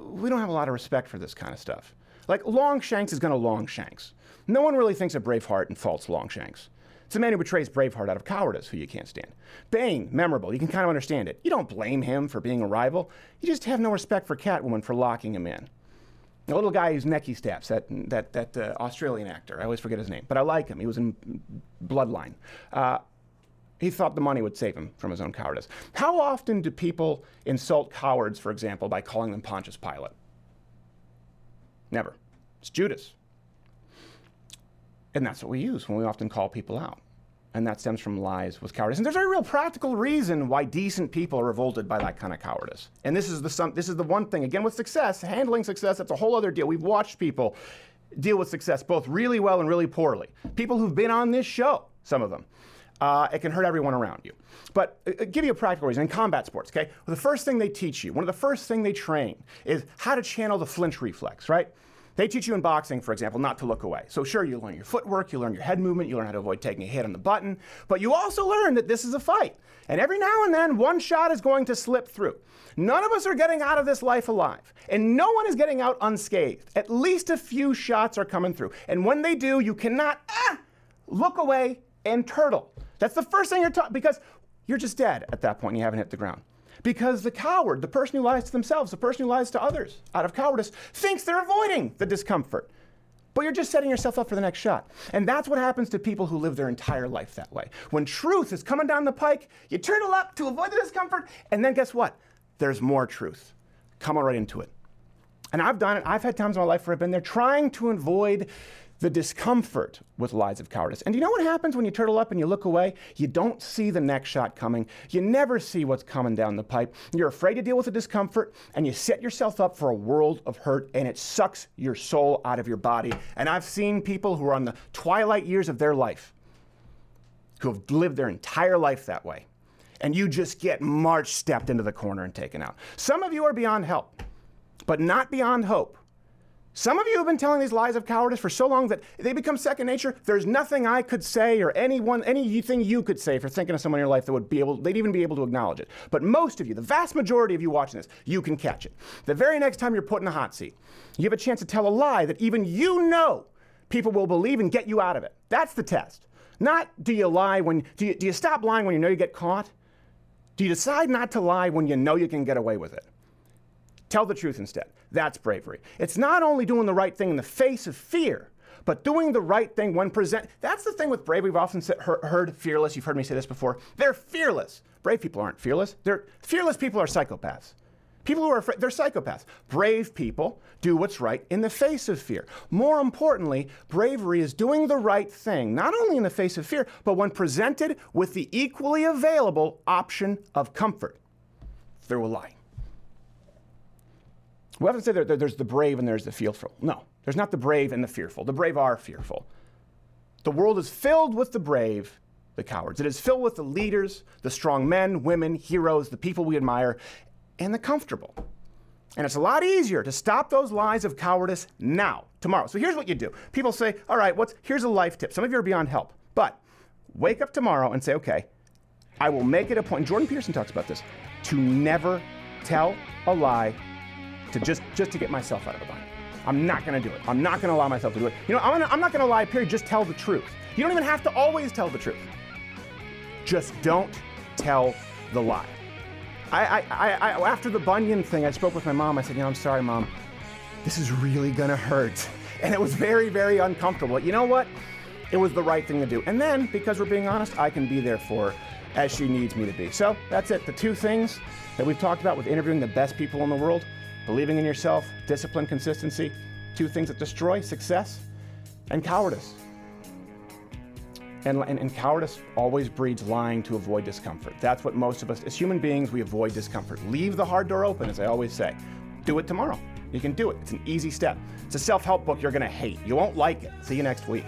we don't have a lot of respect for this kind of stuff. Like Longshanks is gonna Longshanks. No one really thinks of Braveheart and faults Longshanks. It's a man who betrays Braveheart out of cowardice who you can't stand. Bane, memorable, you can kind of understand it. You don't blame him for being a rival. You just have no respect for Catwoman for locking him in. The little guy whose neck he stabs, that Australian actor. I always forget his name, but I like him. He was in Bloodline. He thought the money would save him from his own cowardice. How often do people insult cowards, for example, by calling them Pontius Pilate? Never. It's Judas. And that's what we use when we often call people out. And that stems from lies with cowardice. And there's a real practical reason why decent people are revolted by that kind of cowardice. And this is the one thing, again, with success, handling success, that's a whole other deal. We've watched people deal with success both really well and really poorly. People who've been on this show, some of them. It can hurt everyone around you. But give you a practical reason. In combat sports, okay? Well, the first thing they teach you, one of the first thing they train is how to channel the flinch reflex, right? They teach you in boxing, for example, not to look away. So sure, you learn your footwork, you learn your head movement, you learn how to avoid taking a hit on the button, but you also learn that this is a fight. And every now and then, one shot is going to slip through. None of us are getting out of this life alive, and no one is getting out unscathed. At least a few shots are coming through. And when they do, you cannot look away and turtle. That's the first thing you're taught, because you're just dead at that point and you haven't hit the ground. Because the coward, the person who lies to themselves, the person who lies to others out of cowardice, thinks they're avoiding the discomfort. But you're just setting yourself up for the next shot. And that's what happens to people who live their entire life that way. When truth is coming down the pike, you turtle up to avoid the discomfort, and then guess what? There's more truth. Come right into it. And I've done it. I've had times in my life where I've been there trying to avoid the discomfort with lies of cowardice. And do you know what happens when you turtle up and you look away? You don't see the next shot coming. You never see what's coming down the pipe. You're afraid to deal with the discomfort, and you set yourself up for a world of hurt, and it sucks your soul out of your body. And I've seen people who are on the twilight years of their life, who have lived their entire life that way, and you just get march stepped into the corner and taken out. Some of you are beyond help, but not beyond hope. Some of you have been telling these lies of cowardice for so long that they become second nature. There's nothing I could say or anything you could say for thinking of someone in your life that would be able, they'd even be able to acknowledge it. But most of you, the vast majority of you watching this, you can catch it. The very next time you're put in a hot seat, you have a chance to tell a lie that even you know people will believe and get you out of it. That's the test. Not do you lie when, do you stop lying when you know you get caught? Do you decide not to lie when you know you can get away with it? Tell the truth instead. That's bravery. It's not only doing the right thing in the face of fear, but doing the right thing when presented. That's the thing with bravery. We've often heard fearless. You've heard me say this before. They're fearless. Brave people aren't fearless. Fearless people are psychopaths. People who are afraid, they're psychopaths. Brave people do what's right in the face of fear. More importantly, bravery is doing the right thing, not only in the face of fear, but when presented with the equally available option of comfort through a lie. We often say there's the brave and there's the fearful. No, there's not the brave and the fearful. The brave are fearful. The world is filled with the brave, the cowards. It is filled with the leaders, the strong men, women, heroes, the people we admire, and the comfortable. And it's a lot easier to stop those lies of cowardice now, tomorrow. So here's what you do. People say, all right, here's a life tip. Some of you are beyond help. But wake up tomorrow and say, okay, I will make it a point, Jordan Peterson talks about this, to never tell a lie to just to get myself out of a bind. I'm not gonna do it. I'm not gonna allow myself to do it. You know, I'm not gonna lie, period. Just tell the truth. You don't even have to always tell the truth. Just don't tell the lie. I after the Bunyan thing, I spoke with my mom. I said, I'm sorry, Mom. This is really gonna hurt. And it was very, very uncomfortable. You know what? It was the right thing to do. And then, because we're being honest, I can be there for her as she needs me to be. So that's it. The two things that we've talked about with interviewing the best people in the world: believing in yourself, discipline, consistency, two things that destroy success, and cowardice. And cowardice always breeds lying to avoid discomfort. That's what most of us, as human beings, we avoid discomfort. Leave the hard door open, as I always say. Do it tomorrow. You can do it. It's an easy step. It's a self-help book you're gonna hate. You won't like it. See you next week.